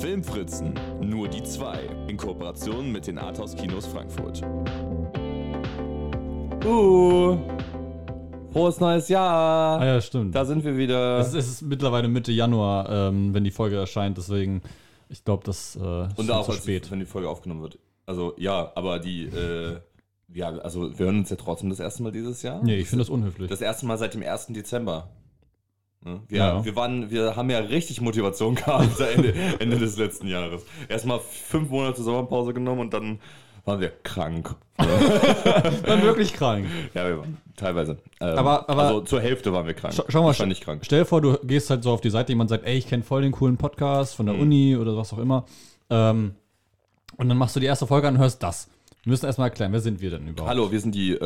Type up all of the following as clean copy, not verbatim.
Filmfritzen, nur die zwei, in Kooperation mit den Arthouse Kinos Frankfurt. Frohes neues Jahr! Ah ja, stimmt. Da sind wir wieder. Es ist mittlerweile Mitte Januar, wenn die Folge erscheint, deswegen, ich glaube, das ist und auch zu spät. Wenn die Folge aufgenommen wird. Also ja, aber die, ja, also wir hören uns ja trotzdem das erste Mal dieses Jahr. Nee, ich finde das unhöflich. Das erste Mal seit dem 1. Dezember. Ja. Wir haben ja richtig Motivation gehabt Ende des letzten Jahres. Erstmal 5 Monate Sommerpause genommen und dann waren wir krank. Dann wirklich krank. Ja, wir waren teilweise. Aber also zur Hälfte waren wir krank. Schau mal, nicht krank. Stell dir vor, du gehst halt so auf die Seite, jemand sagt, ey, ich kenne voll den coolen Podcast von der Uni oder was auch immer. Und dann machst du die erste Folge an und hörst das. Wir müssen erstmal erklären, wer sind wir denn überhaupt? Hallo, wir sind die,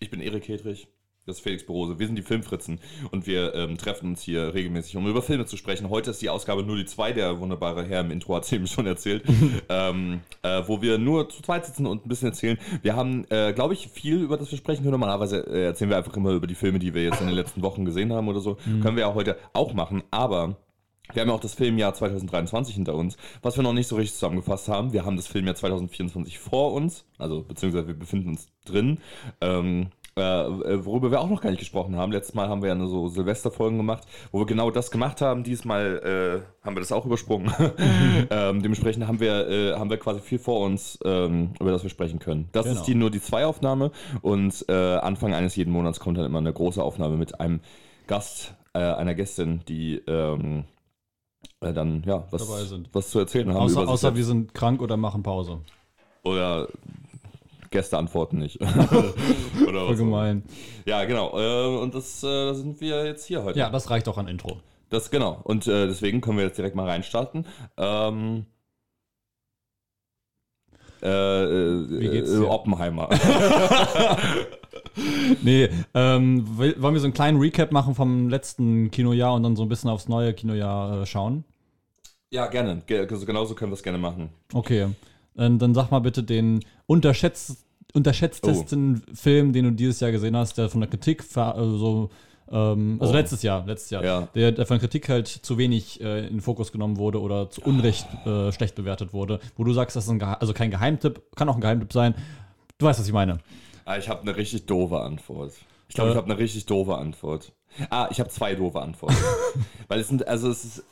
ich bin Erik Hedrich. Das ist Felix Borose. Wir sind die Filmfritzen und wir treffen uns hier regelmäßig, um über Filme zu sprechen. Heute ist die Ausgabe nur die 2, der wunderbare Herr im Intro hat es eben schon erzählt, wo wir nur zu zweit sitzen und ein bisschen erzählen. Wir haben, glaube ich, viel, über das wir sprechen können. Normalerweise erzählen wir einfach immer über die Filme, die wir jetzt in den letzten Wochen gesehen haben oder so. Mhm. Können wir ja heute auch machen, aber... Wir haben ja auch das Filmjahr 2023 hinter uns, was wir noch nicht so richtig zusammengefasst haben. Wir haben das Filmjahr 2024 vor uns, also beziehungsweise wir befinden uns drin, worüber wir auch noch gar nicht gesprochen haben. Letztes Mal haben wir ja eine so Silvesterfolgen gemacht, wo wir genau das gemacht haben. Diesmal haben wir das auch übersprungen. Dementsprechend haben wir quasi viel vor uns, über das wir sprechen können. Das ist die nur die 2-Aufnahme und Anfang eines jeden Monats kommt dann immer eine große Aufnahme mit einem Gast, einer Gästin, die... dann, ja, was zu erzählen haben. Außer wir sind krank oder machen Pause. Oder Gäste antworten nicht. Oder was gemein. So. Ja, genau. Und das sind wir jetzt hier heute. Ja, das reicht auch an Intro. Das, genau. Und deswegen können wir jetzt direkt mal reinstarten. Wie geht's dir? Oppenheimer. Nee, wollen wir so einen kleinen Recap machen vom letzten Kinojahr und dann so ein bisschen aufs neue Kinojahr schauen? Ja, gerne. Genauso können wir es gerne machen. Okay. Dann sag mal bitte den unterschätztesten Film, den du dieses Jahr gesehen hast, der von der Kritik letztes Jahr. Ja. Der von Kritik halt zu wenig in den Fokus genommen wurde oder zu Unrecht schlecht bewertet wurde, wo du sagst, das ist kein Geheimtipp, kann auch ein Geheimtipp sein. Du weißt, was ich meine. Ich habe eine richtig doofe Antwort. Ich glaube, ich habe eine richtig doofe Antwort. Ich habe 2 doofe Antworten. Weil ich würde sie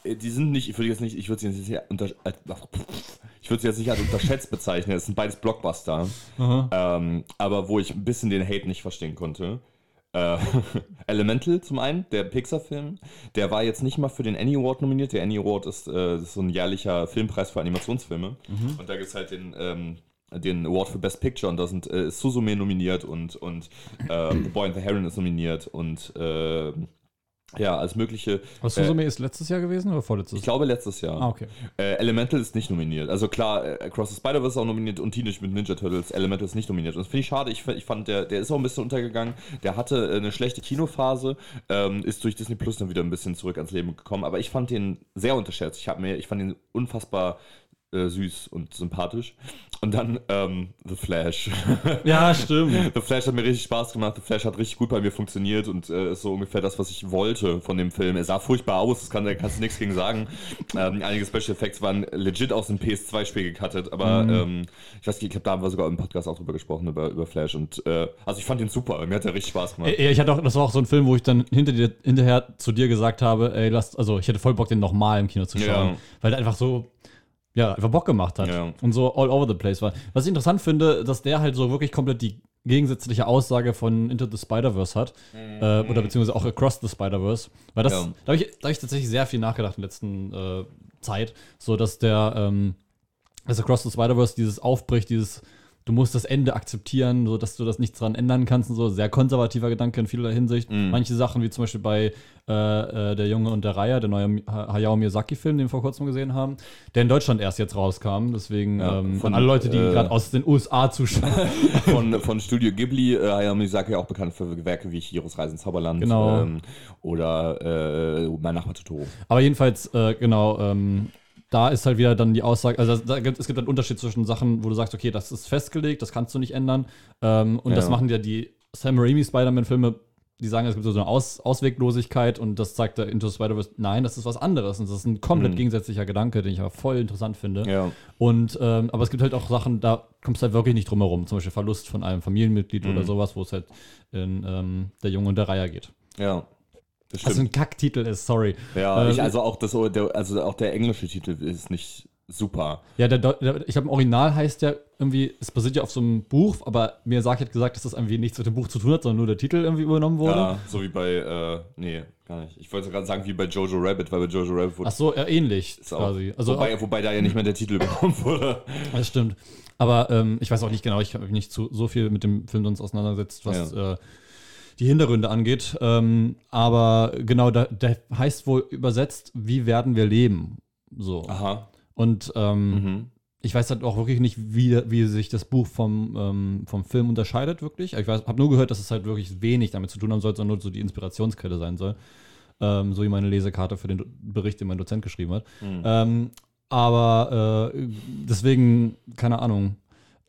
jetzt nicht als unterschätzt bezeichnen. Es sind beides Blockbuster. Mhm. Aber wo ich ein bisschen den Hate nicht verstehen konnte. Elemental zum einen, der Pixar-Film. Der war jetzt nicht mal für den Annie Award nominiert. Der Annie Award ist so ein jährlicher Filmpreis für Animationsfilme. Mhm. Und da gibt es halt den Award für Best Picture und da sind Suzume nominiert und The Boy and the Heron ist nominiert und ja, als mögliche... Was Suzume ist letztes Jahr gewesen oder vorletztes Jahr? Ich glaube letztes Jahr. Ah, okay. Elemental ist nicht nominiert. Also klar, Across the Spider-Verse ist auch nominiert und Teenage Mutant Ninja Turtles, Elemental ist nicht nominiert. Und das finde ich schade. Ich fand, der ist auch ein bisschen untergegangen. Der hatte eine schlechte Kinophase, ist durch Disney Plus dann wieder ein bisschen zurück ans Leben gekommen. Aber ich fand den sehr unterschätzt. Ich fand den unfassbar... süß und sympathisch. Und dann The Flash. Ja, stimmt. The Flash hat mir richtig Spaß gemacht. The Flash hat richtig gut bei mir funktioniert und ist so ungefähr das, was ich wollte von dem Film. Er sah furchtbar aus, da kannst du nichts gegen sagen. Einige Special Effects waren legit aus dem PS2-Spiel gecuttet, aber ich weiß nicht, ich glaube, da haben wir sogar im Podcast auch drüber gesprochen, über Flash. Und also ich fand den super, mir hat der richtig Spaß gemacht. Ich hatte auch, das war auch so ein Film, wo ich dann hinterher zu dir gesagt habe, ey, ich hätte voll Bock, den nochmal im Kino zu schauen. Ja. Weil der einfach so... Ja, einfach Bock gemacht hat und so all over the place war. Was ich interessant finde, dass der halt so wirklich komplett die gegensätzliche Aussage von Into the Spider-Verse hat oder beziehungsweise auch Across the Spider-Verse, weil das, da hab ich tatsächlich sehr viel nachgedacht in der letzten Zeit, so dass das Across the Spider-Verse dieses aufbricht, dieses du musst das Ende akzeptieren, so dass du das nichts dran ändern kannst und so. Sehr konservativer Gedanke in vieler Hinsicht. Mm. Manche Sachen, wie zum Beispiel bei Der Junge und der Reiher, der neue Hayao Miyazaki-Film, den wir vor kurzem gesehen haben, der in Deutschland erst jetzt rauskam. Deswegen von alle Leute, die gerade aus den USA zuschauen. Von Studio Ghibli, Hayao Miyazaki auch bekannt für Werke wie Chihiros Reise ins Zauberland oder Mein Nachbar Totoro. Aber jedenfalls, da ist halt wieder dann die Aussage, also es gibt einen Unterschied zwischen Sachen, wo du sagst, okay, das ist festgelegt, das kannst du nicht ändern. Und das machen ja die Sam Raimi Spider-Man-Filme die sagen, es gibt so eine Ausweglosigkeit und das zeigt der Into the Spider-Verse, nein, das ist was anderes und das ist ein komplett gegensätzlicher Gedanke, den ich aber voll interessant finde. Ja. Und aber es gibt halt auch Sachen, da kommst du halt wirklich nicht drum herum, zum Beispiel Verlust von einem Familienmitglied oder sowas, wo es halt in Der Junge und der Reiher geht. Ja. Was ein Kacktitel ist, sorry. Ja, auch der englische Titel ist nicht super. Ja, ich glaube, im Original heißt der irgendwie, es basiert ja auf so einem Buch, aber Miyazaki hat gesagt, dass das irgendwie nichts mit dem Buch zu tun hat, sondern nur der Titel irgendwie übernommen wurde. Ja, so wie bei, gar nicht. Ich wollte gerade sagen, wie bei Jojo Rabbit, weil bei Jojo Rabbit wurde... Ach so, ähnlich quasi. Also wobei da ja nicht mehr der Titel übernommen wurde. Das stimmt. Aber ich weiß auch nicht genau, ich habe mich nicht so viel mit dem Film sonst auseinandergesetzt, was... Ja. Die Hintergründe angeht. Aber genau, da heißt wohl übersetzt, wie werden wir leben? So. Aha. Und ich weiß halt auch wirklich nicht, wie sich das Buch vom Film unterscheidet, wirklich. Ich habe nur gehört, dass es halt wirklich wenig damit zu tun haben soll, sondern nur so die Inspirationsquelle sein soll. So wie meine Lesekarte für den Bericht, den mein Dozent geschrieben hat. Aber deswegen, keine Ahnung.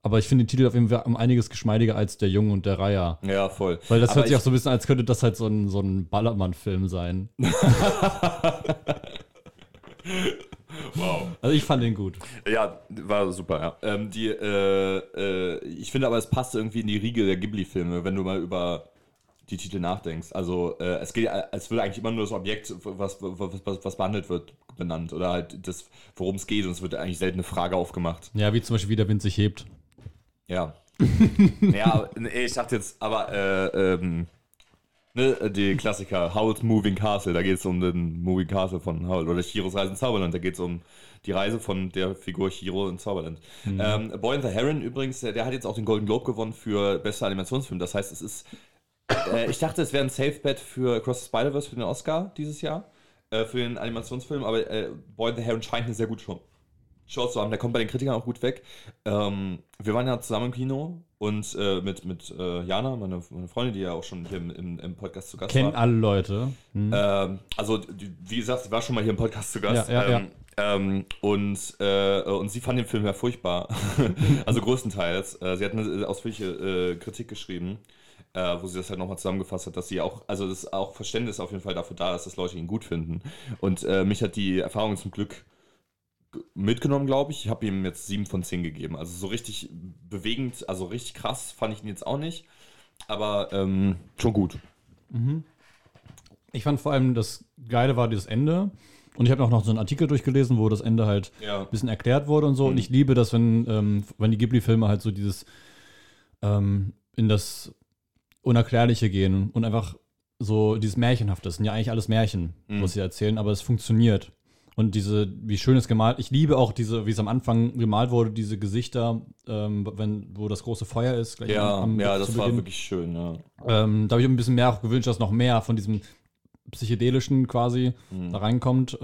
Aber ich finde den Titel auf jeden Fall um einiges geschmeidiger als Der Junge und der Reiher. Ja, voll. Weil das hört sich auch so ein bisschen, als könnte das halt so ein Ballermann-Film sein. Wow. Also ich fand den gut. Ja, war super, ja. Ich finde aber, es passt irgendwie in die Riege der Ghibli-Filme, wenn du mal über die Titel nachdenkst. Also es geht, als würde eigentlich immer nur das Objekt, was behandelt wird, benannt. Oder halt das, worum es geht. Und es wird eigentlich selten eine Frage aufgemacht. Ja, wie zum Beispiel, wie der Wind sich hebt. Ja. Ja, ich dachte jetzt, aber die Klassiker, Howl's Moving Castle, da geht es um den Moving Castle von Howl. Oder Chihiros Reise ins Zauberland, da geht es um die Reise von der Figur Chihiro ins Zauberland. Boy and the Heron übrigens, der hat jetzt auch den Golden Globe gewonnen für bester Animationsfilm. Das heißt, es ist... ich dachte, es wäre ein Safe Bet für Across the Spider-Verse für den Oscar dieses Jahr, für den Animationsfilm, aber Boy and the Heron scheint eine sehr gute Chance zu haben. Der kommt bei den Kritikern auch gut weg. Wir waren ja zusammen im Kino und mit Jana, meine Freundin, die ja auch schon hier im Podcast zu Gast war. Kennen alle Leute. Wie gesagt, sie war schon mal hier im Podcast zu Gast. Ja. Und sie fand den Film ja furchtbar. Also größtenteils. Sie hat eine ausführliche Kritik geschrieben. Wo sie das halt nochmal zusammengefasst hat, dass sie auch, also das ist auch Verständnis auf jeden Fall dafür da, dass das Leute ihn gut finden. Und mich hat die Erfahrung zum Glück mitgenommen, glaube ich. Ich habe ihm jetzt 7 von 10 gegeben. Also so richtig bewegend, also richtig krass fand ich ihn jetzt auch nicht, aber schon gut. Mhm. Ich fand vor allem, das Geile war dieses Ende. Und ich habe auch noch so einen Artikel durchgelesen, wo das Ende halt ein bisschen erklärt wurde und so. Und ich liebe das, wenn die Ghibli-Filme halt so dieses in das Unerklärliche gehen und einfach so dieses Märchenhafte. Das sind ja eigentlich alles Märchen, muss ich erzählen, aber es funktioniert. Und wie schön es gemalt, ich liebe auch wie es am Anfang gemalt wurde, diese Gesichter, wo das große Feuer ist. Gleich das war wirklich schön, ja. Da habe ich ein bisschen mehr auch gewünscht, dass noch mehr von diesem Psychedelischen quasi da reinkommt.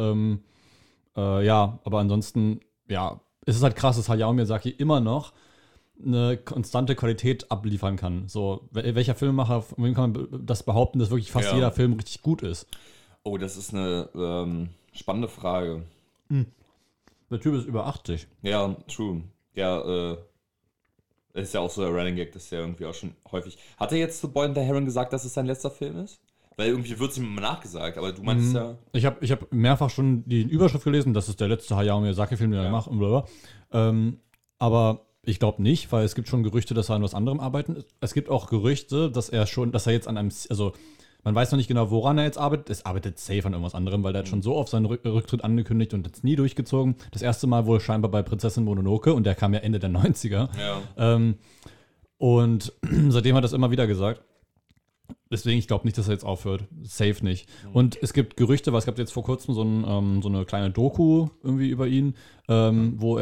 Aber ansonsten, ja, es ist halt krass, dass Hayao Miyazaki immer noch eine konstante Qualität abliefern kann. So, welcher Filmemacher, von wem kann man das behaupten, dass wirklich fast jeder Film richtig gut ist? Oh, das ist eine spannende Frage. Der Typ ist über 80. Ja, true. Ja, ist ja auch so der Running Gag, das ist ja irgendwie auch schon häufig. Hat er jetzt zu Boy and the Heron gesagt, dass es sein letzter Film ist? Weil irgendwie wird es ihm immer nachgesagt, aber du meinst ja... Ich hab mehrfach schon die Überschrift gelesen, das ist der letzte Hayao Miyazaki-Film, den er macht und blablabla. Aber ich glaube nicht, weil es gibt schon Gerüchte, dass er an was anderem arbeiten. Es gibt auch Gerüchte, dass er jetzt an einem, also man weiß noch nicht genau, woran er jetzt arbeitet. Es arbeitet safe an irgendwas anderem, weil er hat schon so oft seinen Rücktritt angekündigt und jetzt nie durchgezogen. Das erste Mal wohl scheinbar bei Prinzessin Mononoke und der kam ja Ende der 90er. Ja. Und seitdem hat er das immer wieder gesagt. Deswegen, ich glaube nicht, dass er jetzt aufhört. Safe nicht. Und es gibt Gerüchte, weil es gab jetzt vor kurzem so eine kleine Doku irgendwie über ihn, wo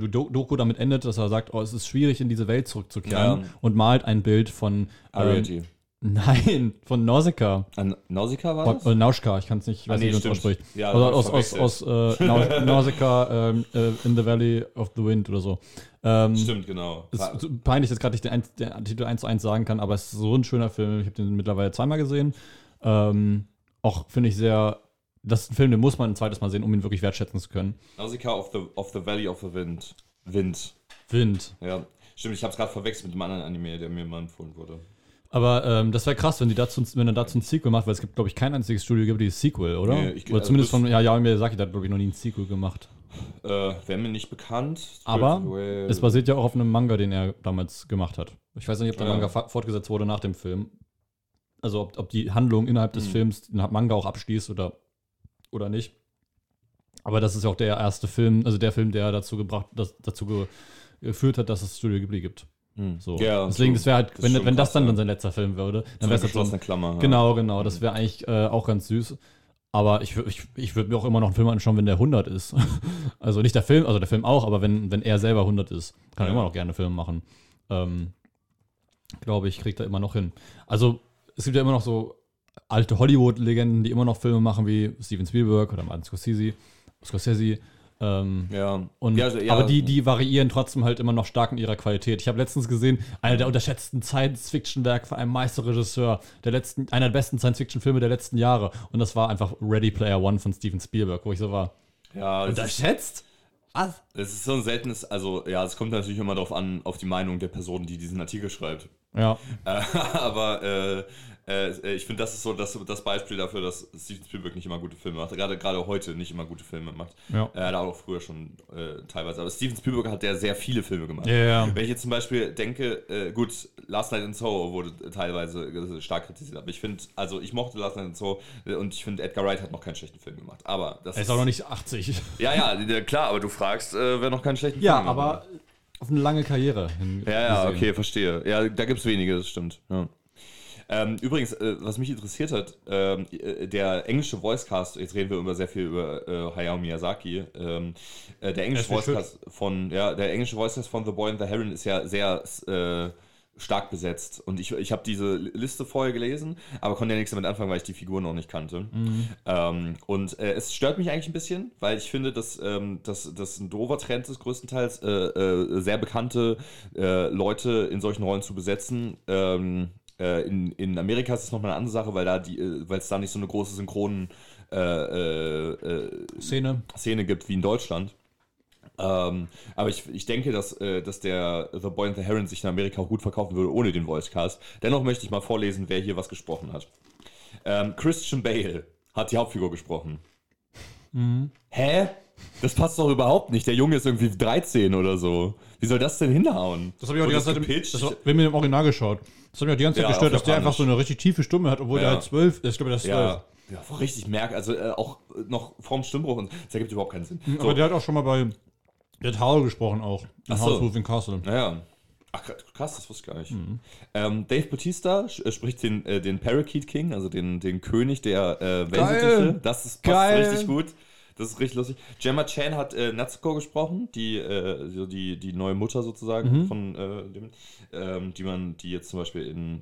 die Doku damit endet, dass er sagt, es ist schwierig, in diese Welt zurückzukehren und malt ein Bild von Arietti. Nein, von Nausicaa. Nausicaa war das? Nausicaa, ich kann es nicht, ich weiß nicht, wie man es ausspricht. Ja, also aus Nausicaa in the Valley of the Wind oder so. Stimmt, genau. Es ist peinlich, dass ich gerade nicht den Titel 1:1 sagen kann, aber es ist so ein schöner Film. Ich habe den mittlerweile 2-mal gesehen. Auch finde ich sehr, das ist ein Film, den muss man ein zweites Mal sehen, um ihn wirklich wertschätzen zu können. Nausicaa of the Valley of the Wind. Wind. Ja, stimmt, ich habe es gerade verwechselt mit einem anderen Anime, der mir mal empfohlen wurde. Aber das wäre krass, wenn er dazu ein Sequel macht, weil es gibt, glaube ich, kein einziges Studio Ghibli Sequel, oder? Nee, oder zumindest von Hayao Miyazaki, der hat, glaube ich, noch nie ein Sequel gemacht. Wäre mir nicht bekannt. Aber es basiert ja auch auf einem Manga, den er damals gemacht hat. Ich weiß nicht, ob der Manga fortgesetzt wurde nach dem Film. Also ob die Handlung innerhalb des Films den Manga auch abschließt oder nicht. Aber das ist ja auch der erste Film, also der Film, der dazu geführt hat, dass es Studio Ghibli gibt. So. Ja, deswegen, das wäre halt, das wenn krass, das dann sein letzter Film würde, dann wäre es eine Klammer. Genau, das wäre eigentlich auch ganz süß. Aber ich würde mir auch immer noch einen Film anschauen, wenn der 100 ist. Also nicht der Film, also der Film auch, aber wenn er selber 100 ist, kann er immer noch gerne Filme machen. Glaube ich, kriegt er immer noch hin. Also es gibt ja immer noch so alte Hollywood-Legenden, die immer noch Filme machen, wie Steven Spielberg oder Martin Scorsese. Aber die variieren trotzdem halt immer noch stark in ihrer Qualität. Ich habe letztens gesehen, einer der unterschätzten Science-Fiction-Werke von einem Meisterregisseur, einer der besten Science-Fiction-Filme der letzten Jahre. Und das war einfach Ready Player One von Steven Spielberg, wo ich so war. Ja, unterschätzt? Was? Das ist so ein seltenes, also ja, es kommt natürlich immer darauf an, auf die Meinung der Person, die diesen Artikel schreibt. Ja. Aber ich finde, das ist so das Beispiel dafür, dass Steven Spielberg nicht immer gute Filme macht. Gerade heute nicht immer gute Filme macht. Ja. Er hat auch früher schon teilweise. Aber Steven Spielberg hat ja sehr viele Filme gemacht. Yeah. Wenn ich jetzt zum Beispiel denke, gut, Last Night in Soho wurde teilweise stark kritisiert. Aber ich finde, also ich mochte Last Night in Soho und ich finde, Edgar Wright hat noch keinen schlechten Film gemacht. Aber das er ist auch noch nicht 80. Ja, klar, aber du fragst, wer noch keinen schlechten Film gemacht hat. Ja, aber auf eine lange Karriere hin. Ja, okay, verstehe. Ja, da gibt es wenige, das stimmt. Ja. Übrigens, was mich interessiert hat, der englische Voicecast, jetzt reden wir sehr viel über Hayao Miyazaki, der englische Voicecast von The Boy and the Heron ist ja sehr stark besetzt. Und ich habe diese Liste vorher gelesen, aber konnte ja nichts damit anfangen, weil ich die Figuren noch nicht kannte. Mhm. Und es stört mich eigentlich ein bisschen, weil ich finde, dass das ein doofer Trend ist, größtenteils sehr bekannte Leute in solchen Rollen zu besetzen. In Amerika ist es nochmal eine andere Sache, weil es da nicht so eine große Synchron-Szene gibt wie in Deutschland. Aber ich denke, dass der The Boy and the Heron sich in Amerika auch gut verkaufen würde ohne den Voicecast. Dennoch möchte ich mal vorlesen, wer hier was gesprochen hat. Christian Bale hat die Hauptfigur gesprochen. Mhm. Hä? Das passt doch überhaupt nicht. Der Junge ist irgendwie 13 oder so. Wie soll das denn hinhauen? Das habe ich auch die ganze Zeit mir im Original geschaut. Das hat mir auch die ganze Zeit gestört, dass der einfach so eine richtig tiefe Stimme hat, obwohl der halt 12 ist. Ich glaube, der ist 12. Ja, richtig merk. Also auch noch vorm Stimmbruch. Und das ergibt überhaupt keinen Sinn. Mhm, so. Aber der hat auch schon mal bei Dead Howl gesprochen auch. In House Moving Castle. Naja. Ach krass, das wusste ich gar nicht. Mhm. Dave Bautista spricht den Parakeet King, also den König der Wellensittiche. Das passt richtig gut. Das ist richtig lustig. Gemma Chan hat Natsuko gesprochen, die neue Mutter sozusagen von dem, die jetzt zum Beispiel in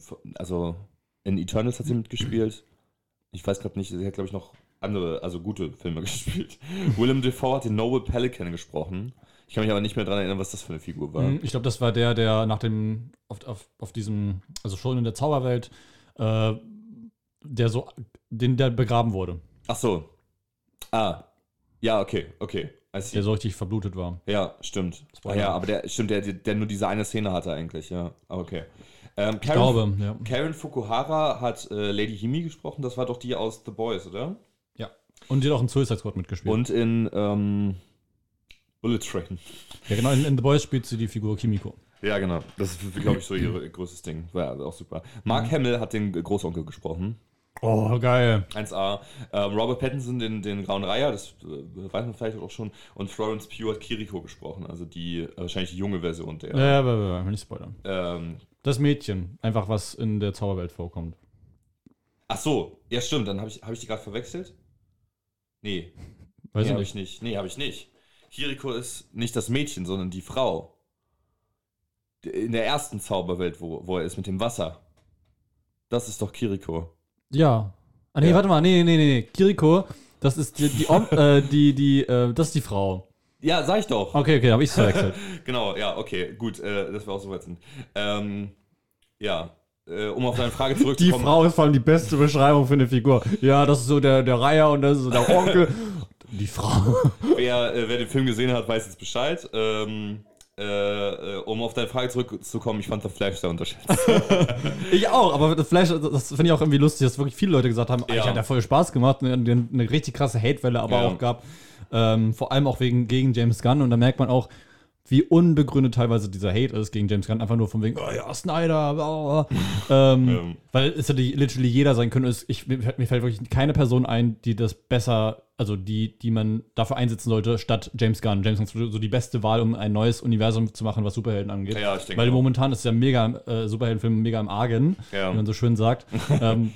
Eternals hat sie mitgespielt. Ich weiß gerade nicht, sie hat glaube ich noch andere, also gute Filme gespielt. Willem Dafoe hat den Noble Pelican gesprochen. Ich kann mich aber nicht mehr daran erinnern, was das für eine Figur war. Ich glaube, das war der nach dem auf diesem, also schon in der Zauberwelt, der begraben wurde. Ach so. Ah. Ja, okay. Der so richtig verblutet war. Ja, stimmt. Aber der nur diese eine Szene hatte eigentlich, ja. Okay. Karen Fukuhara hat Lady Himi gesprochen, das war doch die aus The Boys, oder? Ja. Und die hat auch in Suicide Squad mitgespielt. Und in Bullet Train. Ja, genau, in The Boys spielt sie die Figur Kimiko. Ja, genau. Das ist, glaube ich, so ihr größtes Ding. War auch super. Mark Hamill hat den Großonkel gesprochen. Oh, geil. 1A. Robert Pattinson, den Grauen Reiher, das weiß man vielleicht auch schon. Und Florence Pugh hat Kiriko gesprochen, also die wahrscheinlich die junge Version der. Ja, aber nicht spoilern. Das Mädchen, einfach was in der Zauberwelt vorkommt. Ach so, ja stimmt, dann hab ich die gerade verwechselt? Nee. Habe ich nicht. Kiriko ist nicht das Mädchen, sondern die Frau. In der ersten Zauberwelt, wo er ist, mit dem Wasser. Das ist doch Kiriko. Ja. Ah, nee, warte mal. Nee. Kiriko, das ist das ist die Frau. Ja, sag ich doch. Okay, hab ich's verwechselt. Genau, ja, okay, gut, dass wir auch so weit sind. Um auf deine Frage zurückzukommen. Die Frau ist vor allem die beste Beschreibung für eine Figur. Ja, das ist so der Reiher und das ist so der Onkel. Die Frau. Wer den Film gesehen hat, weiß jetzt Bescheid. um auf deine Frage zurückzukommen, ich fand The Flash sehr unterschätzt. Ich auch, aber The Flash, das finde ich auch irgendwie lustig, dass wirklich viele Leute gesagt haben, eigentlich hat der voll Spaß gemacht, eine richtig krasse Hatewelle aber auch gab, vor allem auch gegen James Gunn, und da merkt man auch, wie unbegründet teilweise dieser Hate ist gegen James Gunn, einfach nur von wegen, oh ja, Snyder, bla bla. Weil es hätte literally jeder sein können. Mir fällt wirklich keine Person ein, die das besser, also die man dafür einsetzen sollte, statt James Gunn. James Gunn ist so die beste Wahl, um ein neues Universum zu machen, was Superhelden angeht. Ja, ich denke weil momentan ist ja mega Superheldenfilm mega im Argen, wie man so schön sagt. Wenn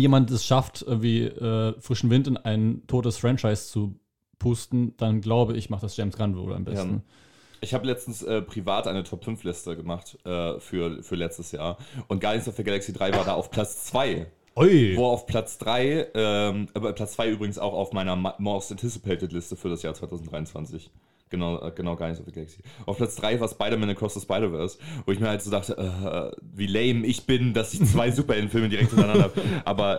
jemand es schafft, irgendwie frischen Wind in ein totes Franchise zu pusten, dann glaube ich, macht das James Gunn wohl am besten. Ja. Ich habe letztens privat eine Top-5-Liste gemacht für letztes Jahr. Und Guardians of the Galaxy 3 war da auf Platz 2. Oi. Wo auf Platz 3, aber Platz 2 übrigens auch auf meiner Most Anticipated-Liste für das Jahr 2023. Genau, Guardians of the Galaxy. Auf Platz 3 war Spider-Man Across the Spider-Verse, wo ich mir halt so dachte, wie lame ich bin, dass ich zwei Superheldenfilme direkt hintereinander habe. Aber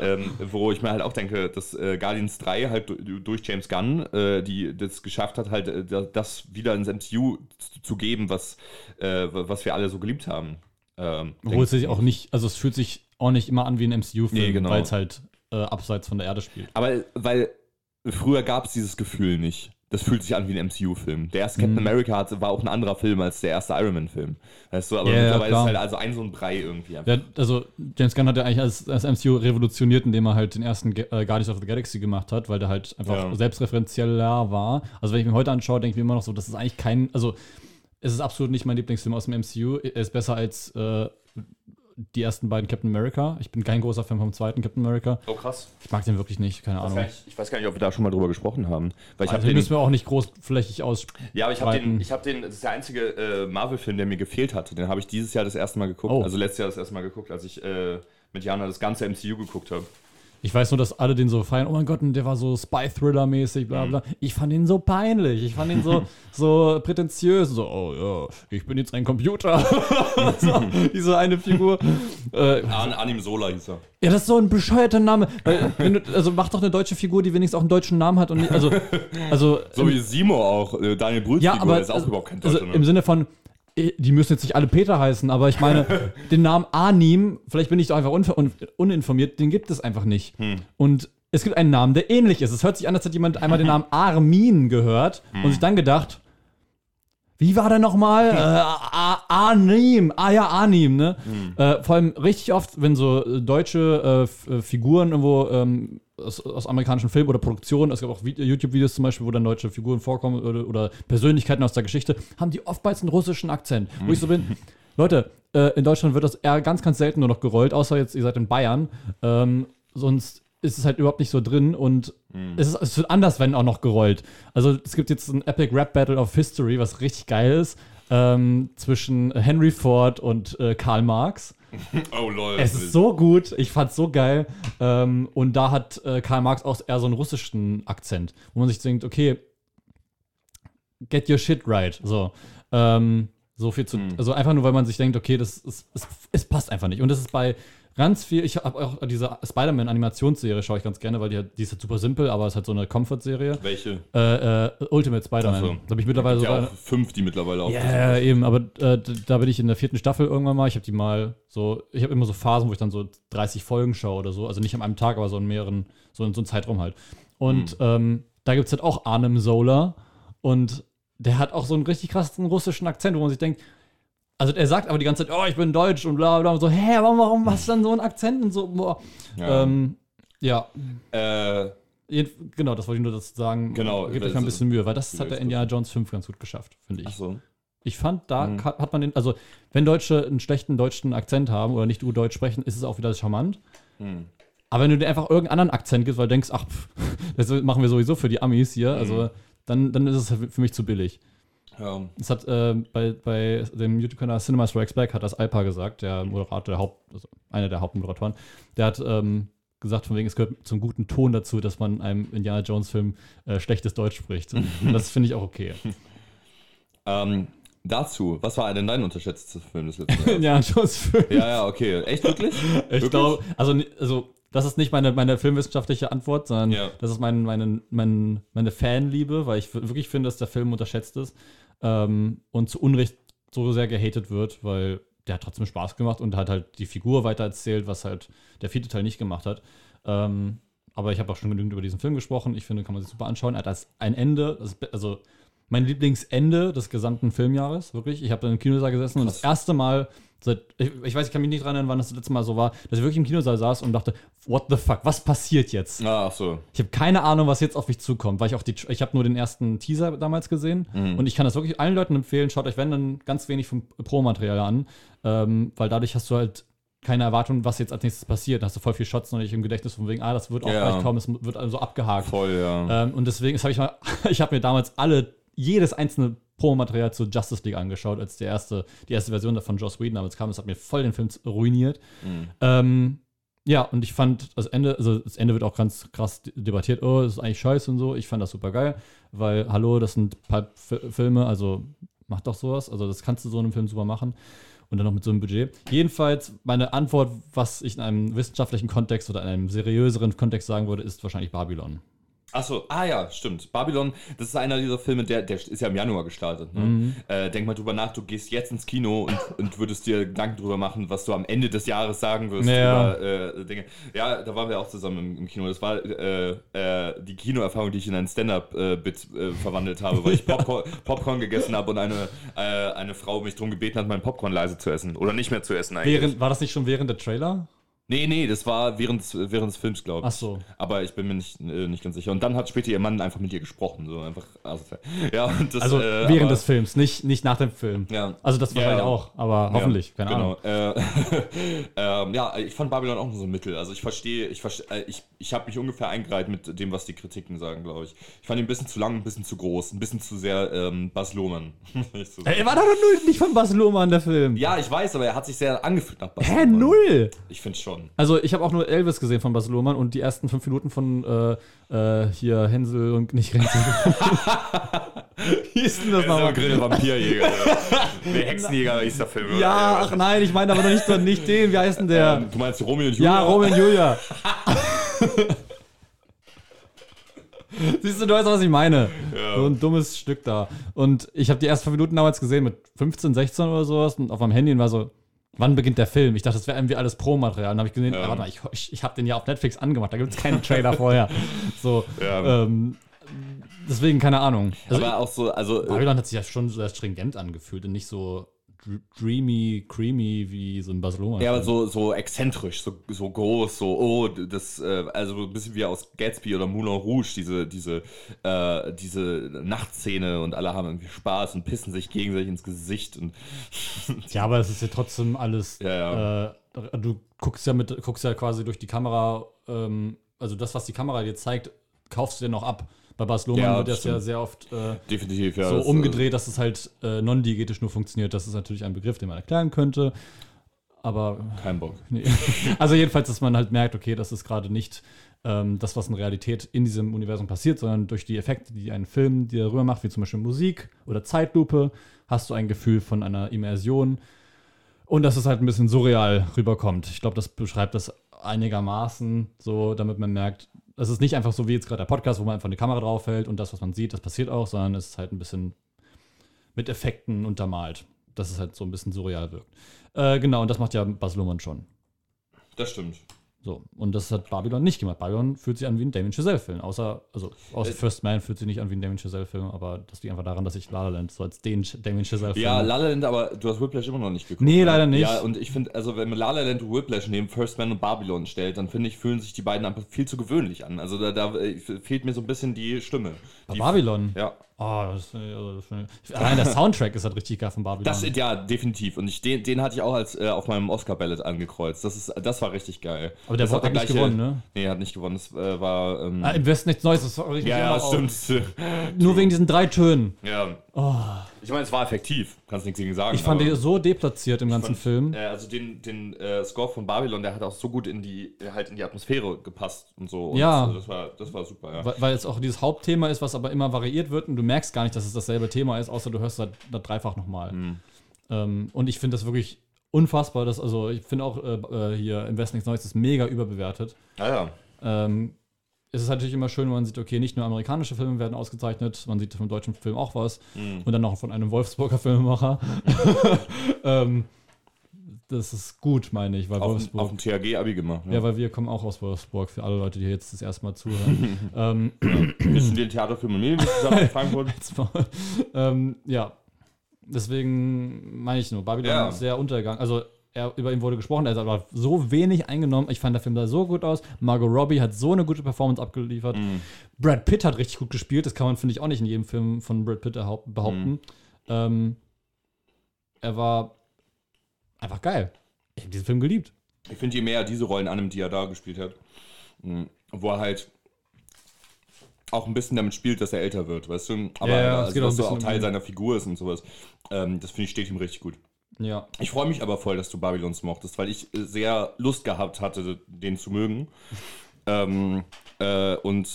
wo ich mir halt auch denke, dass Guardians 3 halt durch James Gunn, die das geschafft hat, halt das wieder ins MCU zu geben, was wir alle so geliebt haben. Obwohl es sich auch nicht, also es fühlt sich auch nicht immer an wie ein MCU-Film, weil es halt abseits von der Erde spielt. Aber weil früher gab es dieses Gefühl nicht. Das fühlt sich an wie ein MCU-Film. Der erste Captain America war auch ein anderer Film als der erste Iron Man-Film. Weißt du, aber mittlerweile ist halt also ein so ein Brei irgendwie. Ja, also James Gunn hat ja eigentlich als MCU revolutioniert, indem er halt den ersten Guardians of the Galaxy gemacht hat, weil der halt einfach selbstreferenzieller war. Also wenn ich mir heute anschaue, denke ich mir immer noch so, das ist eigentlich kein, also es ist absolut nicht mein Lieblingsfilm aus dem MCU. Er ist besser als die ersten beiden Captain America. Ich bin kein großer Fan vom zweiten Captain America. Oh, krass. Ich mag den wirklich nicht, keine Ahnung. Ich weiß gar nicht, ob wir da schon mal drüber gesprochen haben. Weil den müssen wir auch nicht großflächig aussprechen. Ja, aber ich habe den, das ist der einzige Marvel-Film, der mir gefehlt hatte. Den habe ich dieses Jahr das erste Mal geguckt, also letztes Jahr das erste Mal geguckt, als ich mit Jana das ganze MCU geguckt habe. Ich weiß nur, dass alle den so feiern, oh mein Gott, der war so Spy-Thriller-mäßig, bla bla. Ich fand ihn so peinlich, ich fand ihn so prätentiös, so, oh ja, ich bin jetzt ein Computer. So, diese eine Figur. Anim Sola hieß er. Ja, das ist so ein bescheuerter Name. Also mach doch eine deutsche Figur, die wenigstens auch einen deutschen Namen hat. Und nicht, also so wie Simo auch, Daniel Brühl Figur, aber, ist auch überhaupt kein deutscher Name. Im Sinne von, die müssen jetzt nicht alle Peter heißen, aber ich meine, den Namen Anim, vielleicht bin ich doch einfach uninformiert, den gibt es einfach nicht. Und es gibt einen Namen, der ähnlich ist. Es hört sich an, als hätte jemand einmal den Namen Armin gehört und sich dann gedacht, wie war der nochmal? Anim. Ah ja, Anim, ne? Vor allem richtig oft, wenn so deutsche Figuren irgendwo aus amerikanischen Filmen oder Produktionen, es gab auch YouTube-Videos zum Beispiel, wo dann deutsche Figuren vorkommen oder Persönlichkeiten aus der Geschichte, haben die oftmals einen russischen Akzent. Wo ich so bin, Leute, in Deutschland wird das eher ganz, ganz selten nur noch gerollt, außer jetzt, ihr seid in Bayern. Sonst ist es halt überhaupt nicht so drin und es wird anders, wenn auch noch gerollt. Also es gibt jetzt ein Epic Rap Battle of History, was richtig geil ist, zwischen Henry Ford und Karl Marx. Oh lol. Es ist so gut, ich fand's so geil. Und da hat Karl Marx auch eher so einen russischen Akzent, wo man sich denkt, okay, get your shit right. So. So viel zu. Also einfach nur, weil man sich denkt, okay, das ist. Es passt einfach nicht. Und das ist bei ganz viel, ich habe auch diese Spider-Man-Animationsserie, schaue ich ganz gerne, weil die ist halt super simpel, aber es ist halt so eine Comfort-Serie. Welche? Ultimate Spider-Man. So. Da habe ich mittlerweile sogar auch 5, die mittlerweile auch. Ja, eben, aber da bin ich in der 4. Staffel irgendwann mal. Ich habe immer so Phasen, wo ich dann so 30 Folgen schaue oder so. Also nicht an einem Tag, aber so in mehreren, so in so einem Zeitraum halt. Und da gibt es halt auch Arnim Zola und der hat auch so einen richtig krassen russischen Akzent, wo man sich denkt, also er sagt aber die ganze Zeit, oh, ich bin deutsch und bla bla und so, hä, warum hast du dann so einen Akzent und so, boah. Ja. Genau, das wollte ich nur dazu sagen. Genau. Gebt euch mal ein bisschen Mühe, weil das hat der Indiana Jones 5 ganz gut geschafft, finde ich. Ach so. Ich fand, da hat man den, also wenn Deutsche einen schlechten deutschen Akzent haben oder nicht Deutsch sprechen, ist es auch wieder charmant. Aber wenn du dir einfach irgendeinen anderen Akzent gibst, weil du denkst, ach, das machen wir sowieso für die Amis hier, also dann ist es für mich zu billig. Ja. Das hat bei dem YouTube-Kanal Cinema Strikes Back hat das Alpa gesagt, der Moderator, einer der Hauptmoderatoren, der hat gesagt, von wegen, es gehört zum guten Ton dazu, dass man in einem Indiana-Jones-Film schlechtes Deutsch spricht. Und das finde ich auch okay. Dazu, was war denn dein unterschätztes Film des letzten Jahres? Indiana-Jones-Film. Ja, okay. Echt, wirklich? Ich glaube, also Das ist nicht meine filmwissenschaftliche Antwort, sondern das ist meine Fanliebe, weil ich wirklich finde, dass der Film unterschätzt ist und zu Unrecht so sehr gehatet wird, weil der hat trotzdem Spaß gemacht und hat halt die Figur weitererzählt, was halt der vierte Teil nicht gemacht hat. Aber ich habe auch schon genügend über diesen Film gesprochen. Ich finde, kann man sich super anschauen. Er hat als ein Ende, also mein Lieblingsende des gesamten Filmjahres, wirklich. Ich habe dann im Kinosaal gesessen und das erste Mal seit, ich weiß, ich kann mich nicht dran erinnern, wann das letzte Mal so war, dass ich wirklich im Kinosaal saß und dachte, what the fuck, was passiert jetzt? Ach so. Ich habe keine Ahnung, was jetzt auf mich zukommt, weil ich habe nur den ersten Teaser damals gesehen und ich kann das wirklich allen Leuten empfehlen, schaut euch, wenn, dann ganz wenig vom Pro-Material an, weil dadurch hast du halt keine Erwartung, was jetzt als nächstes passiert. Da hast du voll viel Shots noch nicht im Gedächtnis von wegen, das wird auch gleich kommen, es wird also abgehakt. Voll, ja. Und deswegen, ich habe mir damals jedes einzelne Promomaterial zu Justice League angeschaut, als die erste Version davon Joss Whedon damals kam. Das hat mir voll den Film ruiniert. Und ich fand das Ende wird auch ganz krass debattiert. Oh, das ist eigentlich scheiße und so. Ich fand das super geil, weil, hallo, das sind ein paar Filme, also mach doch sowas. Also das kannst du so in einem Film super machen. Und dann noch mit so einem Budget. Jedenfalls, meine Antwort, was ich in einem wissenschaftlichen Kontext oder in einem seriöseren Kontext sagen würde, ist wahrscheinlich Babylon. Achso, stimmt. Babylon, das ist einer dieser Filme, der ist ja im Januar gestartet. Ne? Denk mal drüber nach, du gehst jetzt ins Kino und würdest dir Gedanken drüber machen, was du am Ende des Jahres sagen wirst. Ja, über, Dinge. Ja, da waren wir auch zusammen im Kino. Das war die Kinoerfahrung, die ich in ein Stand-Up-Bit verwandelt habe, weil ich Popcorn gegessen habe und eine Frau mich darum gebeten hat, meinen Popcorn leise zu essen. Oder nicht mehr zu essen eigentlich. War das nicht schon während der Trailer? Nee, das war während des Films, glaube ich. Ach so. Aber ich bin mir nicht ganz sicher. Und dann hat später ihr Mann einfach mit ihr gesprochen. So einfach, während des Films, nicht nach dem Film. Ja. Also das wahrscheinlich auch, aber hoffentlich, keine Ahnung. Ich fand Babylon auch nur so ein Mittel. Also ich habe mich ungefähr eingereiht mit dem, was die Kritiken sagen, glaube ich. Ich fand ihn ein bisschen zu lang, ein bisschen zu groß, ein bisschen zu sehr Baz Luhrmann. Er war doch nicht von Baz Luhrmann, der Film. Ja, ich weiß, aber er hat sich sehr angefühlt nach Baz Luhrmann. Null? Ich finde schon. Also ich habe auch nur Elvis gesehen von Baz Luhrmann und die ersten 5 Minuten von hier Hänsel und nicht Hänsel. Wie hieß denn das nochmal? Grill Vampirjäger. Der Hexenjäger hieß der Film. Ja, ach nein, ich meine aber noch nicht den. Wie heißt denn der? Du meinst Romeo und Julia? Ja, Romeo und Julia. Siehst du weißt, was ich meine. Ja. So ein dummes Stück da. Und ich habe die ersten 5 Minuten damals gesehen mit 15, 16 oder sowas und auf meinem Handy und war so, wann beginnt der Film? Ich dachte, das wäre irgendwie alles Pro-Material. Dann habe ich gesehen, warte mal, ich habe den ja auf Netflix angemacht. Da gibt es keinen Trailer vorher. So, deswegen keine Ahnung. Also aber auch so, Babylon hat sich ja schon sehr stringent angefühlt und nicht so dreamy, creamy wie so ein Baz Luhrmann. Ja, aber so exzentrisch, so groß, so das ein bisschen wie aus Gatsby oder Moulin Rouge, diese Nachtszene und alle haben irgendwie Spaß und pissen sich gegenseitig ins Gesicht und ja, aber es ist ja trotzdem alles. Ja. Du guckst ja quasi durch die Kamera, also das, was die Kamera dir zeigt, kaufst du dir noch ab. Bei Baz Luhrmann wird das ja sehr oft so umgedreht, dass es halt non-diegetisch nur funktioniert. Das ist natürlich ein Begriff, den man erklären könnte, aber kein Bock. Nee. Also jedenfalls, dass man halt merkt, okay, das ist gerade nicht das, was in Realität in diesem Universum passiert, sondern durch die Effekte, die ein Film dir rüber macht, wie zum Beispiel Musik oder Zeitlupe, hast du ein Gefühl von einer Immersion und dass es halt ein bisschen surreal rüberkommt. Ich glaube, das beschreibt das einigermaßen so, damit man merkt, es ist nicht einfach so wie jetzt gerade der Podcast, wo man einfach eine Kamera draufhält und das, was man sieht, das passiert auch, sondern es ist halt ein bisschen mit Effekten untermalt, dass es halt so ein bisschen surreal wirkt. Genau, und das macht ja Baz Luhrmann schon. Das stimmt. So, und das hat Babylon nicht gemacht. Babylon fühlt sich an wie ein Damien Chazelle-Film, außer First Man fühlt sich nicht an wie ein Damien Chazelle-Film, aber das liegt einfach daran, dass ich La La Land so als den Damien Chazelle-Film... Ja, La La Land, aber du hast Whiplash immer noch nicht geguckt. Nee, leider nicht. Ja, und ich finde, also wenn man La La Land und Whiplash neben First Man und Babylon stellt, dann finde ich, fühlen sich die beiden einfach viel zu gewöhnlich an. Also da fehlt mir so ein bisschen die Stimme. Die Babylon? Ja. Oh, der Soundtrack ist halt richtig geil von Babylon. Das, ja, definitiv. Und den hatte ich auch als auf meinem Oscar-Ballot angekreuzt. Das war richtig geil. Aber der hat nicht gewonnen, ne? Nee, hat nicht gewonnen. Das war... im Westen nichts Neues. Das war richtig stimmt. Nur wegen diesen 3 Tönen. Ja. Oh. Ich meine, es war effektiv. Kannst nichts gegen sagen. Ich fand den so deplatziert im ganzen Film. Also den Score von Babylon, der hat auch so gut in die Atmosphäre gepasst und so. Und ja. Das war super, ja. Weil es auch dieses Hauptthema ist, was aber immer variiert wird und du merkst gar nicht, dass es dasselbe Thema ist, außer du hörst es halt dreifach nochmal. Und ich finde das wirklich unfassbar, dass, also ich finde auch hier Invest Nichts Neues ist mega überbewertet. Ah ja. Es ist natürlich immer schön, wenn man sieht, okay, nicht nur amerikanische Filme werden ausgezeichnet, man sieht vom deutschen Film auch was und dann noch von einem Wolfsburger Filmemacher. Das ist gut, meine ich, weil auf Wolfsburg... Auf dem THG-Abi gemacht. Ne? Ja, weil wir kommen auch aus Wolfsburg, für alle Leute, die jetzt das erste Mal zuhören. Bist du den Theaterfilm und Medienwissenschaften in Frankfurt? Ja, deswegen meine ich nur, Babylon ist sehr Untergang. Also, über ihn wurde gesprochen, er ist aber so wenig eingenommen. Ich fand, der Film sah so gut aus. Margot Robbie hat so eine gute Performance abgeliefert. Brad Pitt hat richtig gut gespielt. Das kann man, finde ich, auch nicht in jedem Film von Brad Pitt behaupten. Er war... einfach geil. Ich habe diesen Film geliebt. Ich finde, je mehr er diese Rollen annimmt, die er da gespielt hat, wo er halt auch ein bisschen damit spielt, dass er älter wird, weißt du? Aber also, dass er auch Teil seiner Figur ist und sowas. Das finde ich, steht ihm richtig gut. Ja. Ich freue mich aber voll, dass du Babylons mochtest, weil ich sehr Lust gehabt hatte, den zu mögen. Ich Damien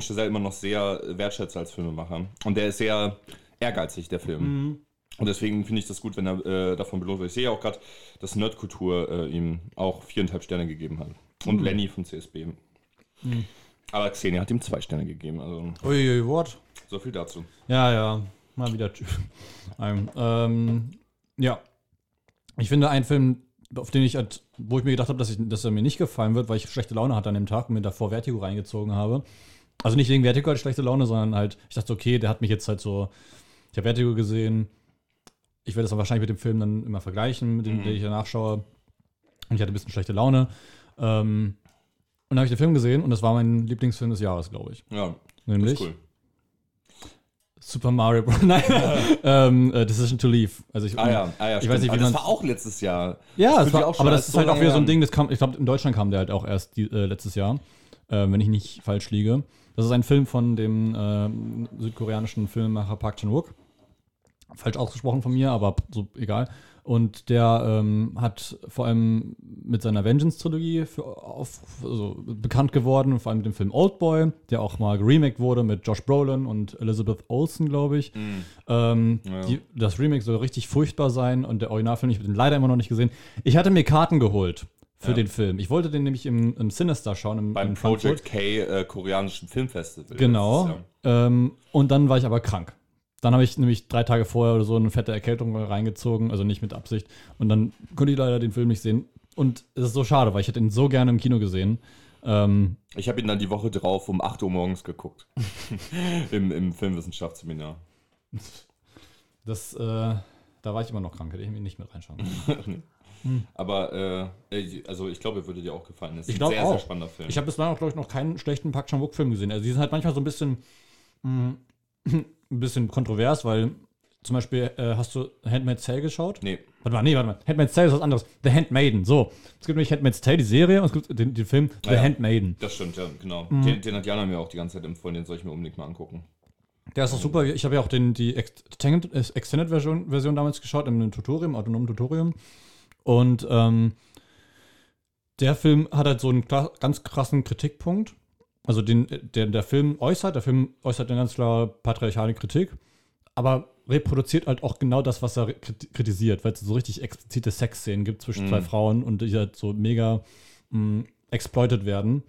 Chazelle immer noch sehr wertschätze als Filmemacher. Und der ist sehr ehrgeizig, der Film. Und deswegen finde ich das gut, wenn er davon belohnt wird. Ich sehe ja auch gerade, dass Nerdkultur ihm auch 4,5 Sterne gegeben hat. Und Lenny vom CSB. Aber Xenia hat ihm 2 Sterne gegeben. Also uiui, what? So viel dazu. Ja, ja. Mal wieder Typ. Ja. Ich finde einen Film, auf den ich, wo ich mir gedacht habe, dass er mir nicht gefallen wird, weil ich schlechte Laune hatte an dem Tag und mir davor Vertigo reingezogen habe. Also nicht wegen Vertigo als schlechte Laune, sondern halt, ich dachte, okay, der hat mich jetzt halt so, ich habe Vertigo gesehen, ich werde das dann wahrscheinlich mit dem Film dann immer vergleichen, mit dem, den ich danach schaue. Und ich hatte ein bisschen schlechte Laune. Und dann habe ich den Film gesehen und das war mein Lieblingsfilm des Jahres, glaube ich. Ja, nämlich das ist cool. Super Mario Bros. Nein, Decision to Leave. Also ich weiß nicht, wie das war auch letztes Jahr. Ja, das war, aber das ist so halt auch wieder so ein Ding, das kam, ich glaube, in Deutschland kam der halt auch erst letztes Jahr, wenn ich nicht falsch liege. Das ist ein Film von dem südkoreanischen Filmemacher Park Chan-wook. Falsch ausgesprochen von mir, aber so egal. Und der hat vor allem mit seiner Vengeance-Trilogie bekannt geworden, vor allem mit dem Film Oldboy, der auch mal geremaked wurde mit Josh Brolin und Elizabeth Olsen, glaube ich. Das Remake soll richtig furchtbar sein und der Originalfilm, ich habe den leider immer noch nicht gesehen. Ich hatte mir Karten geholt für den Film. Ich wollte den nämlich im Sinister schauen. Beim Project K koreanischen Filmfestival. Genau. Und dann war ich aber krank. Dann habe ich nämlich 3 Tage vorher oder so eine fette Erkältung reingezogen, also nicht mit Absicht. Und dann konnte ich leider den Film nicht sehen. Und es ist so schade, weil ich hätte ihn so gerne im Kino gesehen. Ich habe ihn dann die Woche drauf um 8 Uhr morgens geguckt. Im Filmwissenschaftsseminar. Da war ich immer noch krank, hätte ich ihn nicht mit reinschauen können. Aber ich glaube, er würde dir auch gefallen. Das ist ein sehr, sehr spannender Film. Ich habe bislang auch, glaube ich, noch keinen schlechten Park Chan-wook-Film gesehen. Also die sind halt manchmal so ein bisschen... ein bisschen kontrovers, weil zum Beispiel hast du Handmaid's Tale geschaut? Nee. Warte mal. Handmaid's Tale ist was anderes. The Handmaiden, so. Es gibt nämlich Handmaid's Tale, die Serie, und es gibt den Film The Handmaiden. Das stimmt, ja, genau. Den hat Jana mir auch die ganze Zeit empfohlen, den soll ich mir unbedingt mal angucken. Der ist doch super. Ich habe ja auch die Extended-Version damals geschaut, in einem Tutorium, autonomen Tutorium. Und der Film hat halt so einen ganz krassen Kritikpunkt. Also der Film äußert eine ganz klare patriarchale Kritik, aber reproduziert halt auch genau das, was er kritisiert, weil es so richtig explizite Sexszenen gibt zwischen zwei Frauen und die halt so mega exploited werden.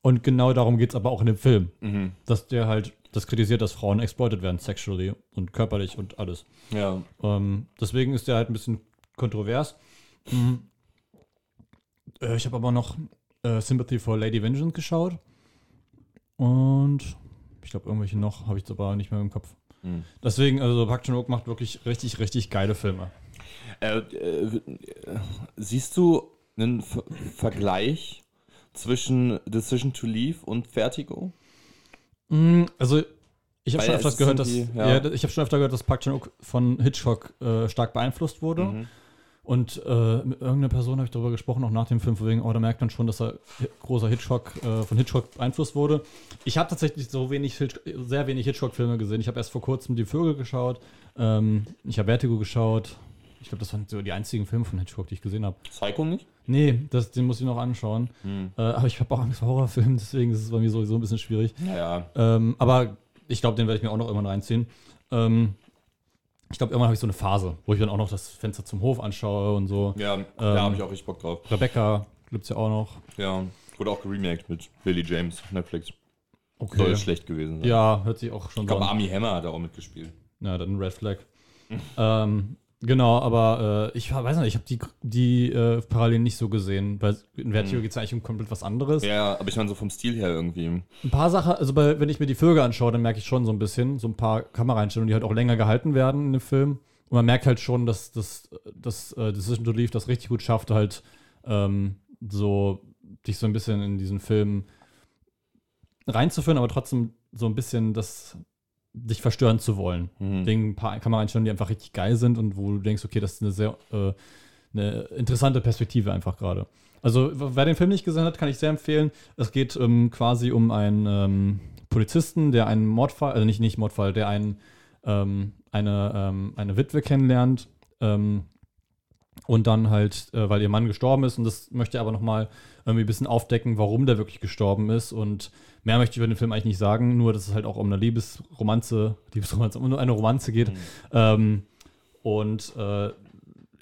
Und genau darum geht es aber auch in dem Film, dass der halt das kritisiert, dass Frauen exploited werden, sexually und körperlich und alles. Ja. Deswegen ist der halt ein bisschen kontrovers. Ich habe aber noch Sympathy for Lady Vengeance geschaut. Und ich glaube, irgendwelche noch habe ich aber nicht mehr im Kopf. Deswegen, also Park Chan-wook macht wirklich richtig, richtig geile Filme. Siehst du einen Vergleich zwischen Decision to Leave und Vertigo? Also, ich habe schon öfter gehört, dass Park Chan-wook von Hitchcock stark beeinflusst wurde. Und mit irgendeiner Person habe ich darüber gesprochen, auch nach dem Film, von wegen, da merkt man schon, dass er von Hitchcock beeinflusst wurde. Ich habe tatsächlich sehr wenig Hitchcock-Filme gesehen. Ich habe erst vor kurzem Die Vögel geschaut, ich habe Vertigo geschaut. Ich glaube, das waren so die einzigen Filme von Hitchcock, die ich gesehen habe. Psycho nicht? Nee, den muss ich noch anschauen. Aber ich habe auch Angst vor Horrorfilmen, deswegen ist es bei mir sowieso ein bisschen schwierig. Aber ich glaube, den werde ich mir auch noch irgendwann reinziehen. Ich glaube, irgendwann habe ich so eine Phase, wo ich dann auch noch das Fenster zum Hof anschaue und so. Ja, da habe ich auch richtig Bock drauf. Rebecca gibt's ja auch noch. Ja, wurde auch geremaked mit Lily James, Netflix. Okay. Soll schlecht gewesen sein. Ja, hört sich auch schon so an. Ich glaube, Armie Hammer hat auch mitgespielt. Ja, dann Red Flag. Genau, aber ich weiß nicht, ich habe die Parallelen nicht so gesehen, weil in Vertigo geht es ja eigentlich um komplett was anderes. Ja, aber ich meine so vom Stil her irgendwie. Ein paar Sachen, also wenn ich mir die Vögel anschaue, dann merke ich schon so ein bisschen, so ein paar Kameraeinstellungen, die halt auch länger gehalten werden in dem Film. Und man merkt halt schon, dass das Decision to Leave das richtig gut schafft, halt so dich so ein bisschen in diesen Film reinzuführen, aber trotzdem so ein bisschen das dich verstören zu wollen. Wegen ein paar Kameraeinstellungen, die einfach richtig geil sind und wo du denkst, okay, das ist eine sehr eine interessante Perspektive einfach gerade. Also, wer den Film nicht gesehen hat, kann ich sehr empfehlen. Es geht quasi um einen Polizisten, der einen Mordfall, also nicht Mordfall, der eine Witwe kennenlernt und dann halt, weil ihr Mann gestorben ist und das möchte er aber nochmal irgendwie ein bisschen aufdecken, warum der wirklich gestorben ist und mehr möchte ich über den Film eigentlich nicht sagen, nur dass es halt auch um eine Romanze geht.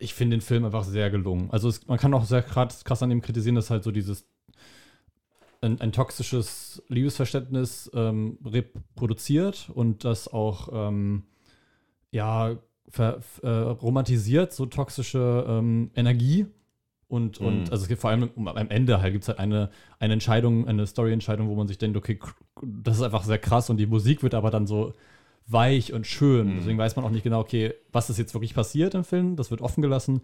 Ich finde den Film einfach sehr gelungen. Also man kann auch sehr krass an ihm kritisieren, dass halt so dieses ein toxisches Liebesverständnis reproduziert und das auch romantisiert, so toxische Energie. Und also es gibt vor allem am Ende halt gibt's halt eine Entscheidung, eine Story-Entscheidung, wo man sich denkt, okay, das ist einfach sehr krass und die Musik wird aber dann so weich und schön. Deswegen weiß man auch nicht genau, okay, was ist jetzt wirklich passiert im Film? Das wird offen gelassen.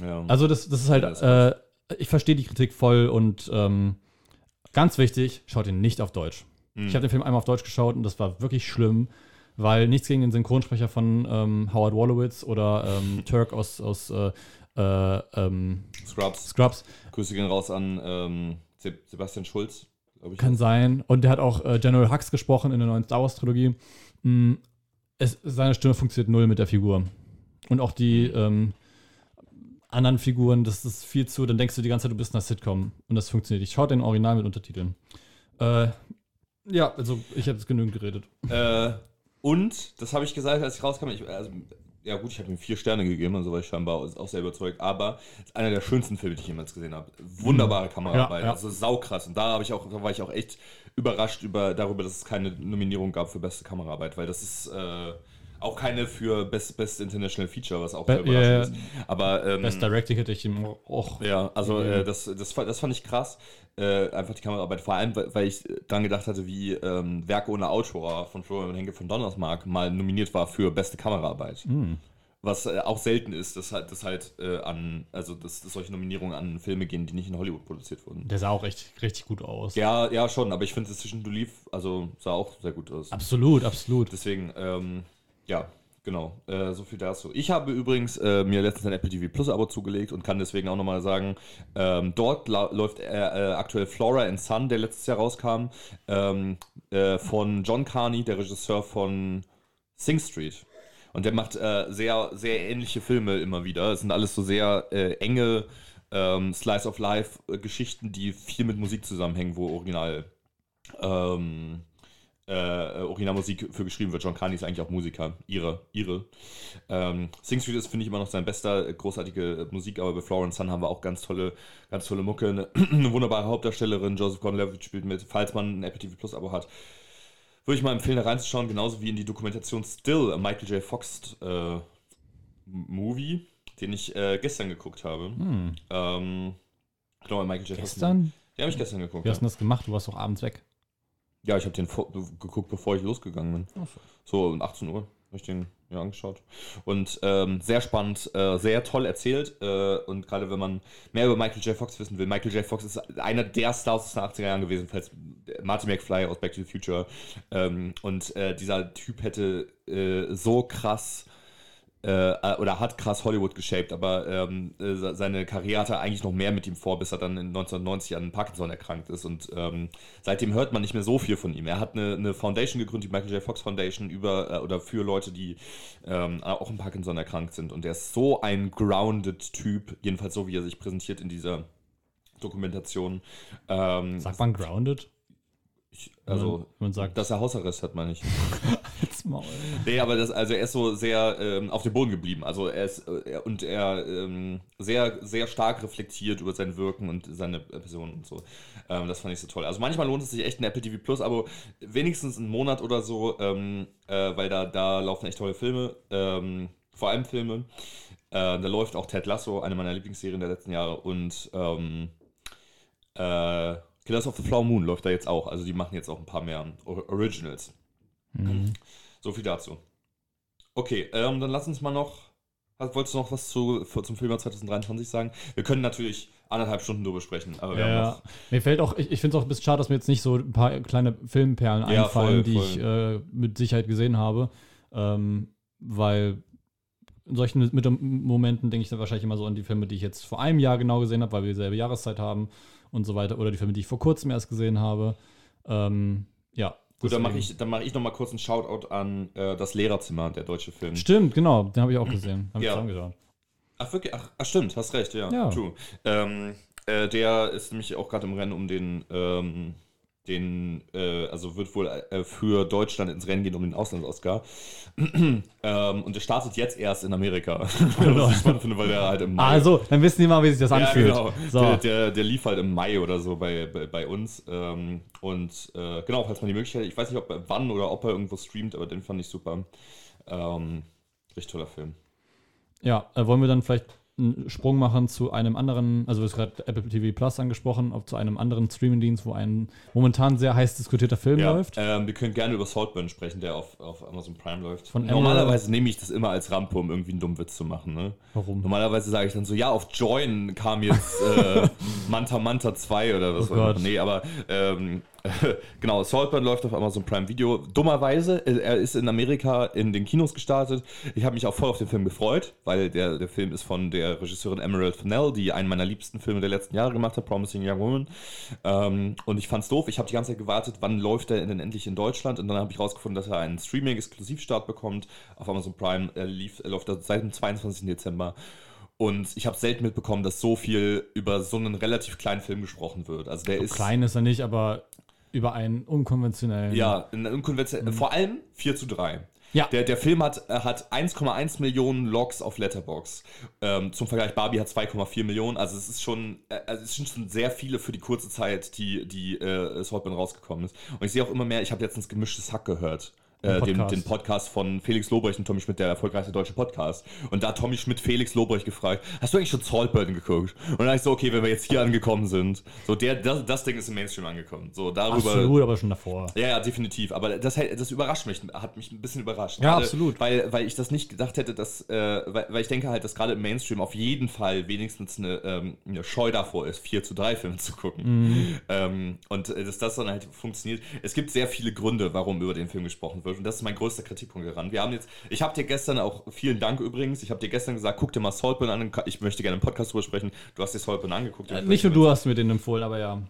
Ja. Also das ist halt, ich verstehe die Kritik voll und ganz wichtig, schaut ihn nicht auf Deutsch. Ich habe den Film einmal auf Deutsch geschaut und das war wirklich schlimm. Weil nichts gegen den Synchronsprecher von Howard Wolowitz oder Turk aus Scrubs. Grüße gehen raus an Sebastian Schulz, glaube ich. Kann sein. Und der hat auch General Hux gesprochen in der neuen Star Wars-Trilogie. Seine Stimme funktioniert null mit der Figur. Und auch die anderen Figuren, das ist viel zu, dann denkst du die ganze Zeit, du bist in einer Sitcom. Und das funktioniert nicht. Schaut den Original mit Untertiteln. Ja, also ich habe jetzt genügend geredet. Und, das habe ich gesagt, als ich rauskam, ich habe ihm 4 Sterne gegeben, also war ich scheinbar auch sehr überzeugt, aber es ist einer der schönsten Filme, die ich jemals gesehen habe. Wunderbare Kameraarbeit, ja. Also saukrass. Und da war ich auch echt überrascht darüber, dass es keine Nominierung gab für beste Kameraarbeit, weil das ist auch keine für Best International Feature, was auch sehr überraschend ist. Aber, Best Directing hätte ich ihm auch. Ja, also das fand ich krass. Einfach die Kameraarbeit, vor allem, weil ich dran gedacht hatte, wie Werke ohne Autor von Florian Henke von Donnersmarck mal nominiert war für beste Kameraarbeit. Was auch selten ist, dass solche Nominierungen an Filme gehen, die nicht in Hollywood produziert wurden. Der sah auch richtig gut aus. Ja, schon, aber ich finde, Decision to Leave, also sah auch sehr gut aus. Absolut. Deswegen, ja. Genau, so viel dazu. Ich habe übrigens mir letztens ein Apple TV Plus Abo zugelegt und kann deswegen auch nochmal sagen, dort läuft aktuell Flora and Son, der letztes Jahr rauskam, von John Carney, der Regisseur von Sing Street. Und der macht sehr, sehr ähnliche Filme immer wieder. Es sind alles so sehr enge Slice-of-Life-Geschichten, die viel mit Musik zusammenhängen, wo Originalmusik für geschrieben wird. John Carney ist eigentlich auch Musiker. Ihre. Sing Street ist, finde ich, immer noch sein bester, großartige Musik, aber bei Flora & Son haben wir auch ganz tolle Mucke. Eine wunderbare Hauptdarstellerin, Joseph Gordon-Levitt spielt mit. Falls man ein Apple TV Plus Abo hat, würde ich mal empfehlen, da reinzuschauen, genauso wie in die Dokumentation Still, a Michael J. Fox Movie, den ich gestern geguckt habe. Genau, Michael J. Fox. Gestern? Den habe ich gestern geguckt. Wie hast du das gemacht? Du warst doch abends weg. Ja, ich habe den geguckt, bevor ich losgegangen bin. So um 18 Uhr habe ich den mir angeschaut. Und sehr spannend, sehr toll erzählt. Und gerade wenn man mehr über Michael J. Fox wissen will, Michael J. Fox ist einer der Stars aus den 80er Jahren gewesen, falls Marty McFly aus Back to the Future. Dieser Typ hätte so krass oder hat krass Hollywood geshaped, aber seine Karriere hatte eigentlich noch mehr mit ihm vor, bis er dann in 1990 an Parkinson erkrankt ist und seitdem hört man nicht mehr so viel von ihm. Er hat eine Foundation gegründet, die Michael J. Fox Foundation oder für Leute, die auch an Parkinson erkrankt sind und er ist so ein grounded Typ, jedenfalls so, wie er sich präsentiert in dieser Dokumentation. Sagt man grounded? Man sagt, dass er Hausarrest hat, meine ich. Halt's Maul. Nee, aber er ist so sehr auf dem Boden geblieben. Also er ist sehr, sehr stark reflektiert über sein Wirken und seine Person und so. Das fand ich so toll. Also manchmal lohnt es sich echt ein Apple TV Plus, aber wenigstens einen Monat oder so, weil da laufen echt tolle Filme, vor allem Filme. Da läuft auch Ted Lasso, eine meiner Lieblingsserien der letzten Jahre, und Killers of the Flower Moon läuft da jetzt auch. Also die machen jetzt auch ein paar mehr Originals. Mhm. So viel dazu. Okay, dann lass uns mal noch... Wolltest du noch was zum Filmjahr 2023 sagen? Wir können natürlich 1,5 Stunden darüber sprechen. Aber wir haben noch... Mir fällt auch... Ich finde es auch ein bisschen schade, dass mir jetzt nicht so ein paar kleine Filmperlen einfallen, voll. Die ich mit Sicherheit gesehen habe. Weil... In solchen Momenten denke ich dann wahrscheinlich immer so an die Filme, die ich jetzt vor einem Jahr genau gesehen habe, weil wir dieselbe Jahreszeit haben und so weiter. Oder die Filme, die ich vor kurzem erst gesehen habe. Gut, dann mache ich noch mal kurz einen Shoutout an Das Lehrerzimmer, der deutsche Film. Stimmt, genau. Den habe ich auch gesehen. Habe ich zusammengeschaut. Ach, wirklich? Ach, stimmt. Hast recht, ja. True. Der ist nämlich auch gerade im Rennen um den... wird wohl für Deutschland ins Rennen gehen um den Auslands-Oscar. Und der startet jetzt erst in Amerika. Genau. Das spannend finde, weil der halt im Mai... Also, dann wissen die mal, wie sich das anfühlt. Genau. So. Der lief halt im Mai oder so bei uns. Und falls man die Möglichkeit hat, ich weiß nicht, wann oder ob er irgendwo streamt, aber den fand ich super. Richtig toller Film. Ja, wollen wir dann vielleicht einen Sprung machen zu einem anderen, also du hast gerade Apple TV Plus angesprochen, auch zu einem anderen Streamingdienst, wo ein momentan sehr heiß diskutierter Film läuft. Wir können gerne über Saltburn sprechen, der auf Amazon Prime läuft. Normalerweise nehme ich das immer als Rampe, um irgendwie einen dummen Witz zu machen. Ne? Warum? Normalerweise sage ich dann so, auf Join kam jetzt Manta 2 oder was. Genau, Saltburn läuft auf Amazon Prime Video. Dummerweise, er ist in Amerika in den Kinos gestartet. Ich habe mich auch voll auf den Film gefreut, weil der Film ist von der Regisseurin Emerald Fennell, die einen meiner liebsten Filme der letzten Jahre gemacht hat, Promising Young Woman. Und ich fand's doof. Ich habe die ganze Zeit gewartet, wann läuft er denn endlich in Deutschland? Und dann habe ich rausgefunden, dass er einen Streaming-Exklusivstart bekommt auf Amazon Prime. Er läuft seit dem 22. Dezember. Und ich habe selten mitbekommen, dass so viel über so einen relativ kleinen Film gesprochen wird. Also der ist... Klein ist er nicht, aber... Über einen unkonventionellen. Ja, vor allem 4:3. Ja. Der Film hat 1,1 Millionen Logs auf Letterboxd. Zum Vergleich, Barbie hat 2,4 Millionen. Also es sind schon sehr viele für die kurze Zeit, die Saltburn rausgekommen ist. Und ich sehe auch immer mehr, ich habe letztens Gemischtes Hack gehört. Den Podcast von Felix Lobrecht und Tommy Schmidt, der erfolgreichste deutsche Podcast. Und da hat Tommy Schmidt Felix Lobrecht gefragt, hast du eigentlich schon Saltburn geguckt? Und dann habe ich so, okay, wenn wir jetzt hier angekommen sind. So, das Ding ist im Mainstream angekommen. So, darüber, absolut, aber schon davor. Ja, definitiv. Aber das überrascht mich, hat mich ein bisschen überrascht. Ja, gerade, absolut. Weil ich das nicht gedacht hätte, dass, weil ich denke halt, dass gerade im Mainstream auf jeden Fall wenigstens eine Scheu davor ist, 4:3 Filme zu gucken. Mhm. Und dass das dann halt funktioniert. Es gibt sehr viele Gründe, warum über den Film gesprochen wird. Und das ist mein größter Kritikpunkt daran. Ich habe dir gestern auch, vielen Dank übrigens, gesagt, guck dir mal Saltburn an, ich möchte gerne einen Podcast drüber sprechen. Du hast dir Saltburn angeguckt. Nicht nur du hast mir den empfohlen, aber ja.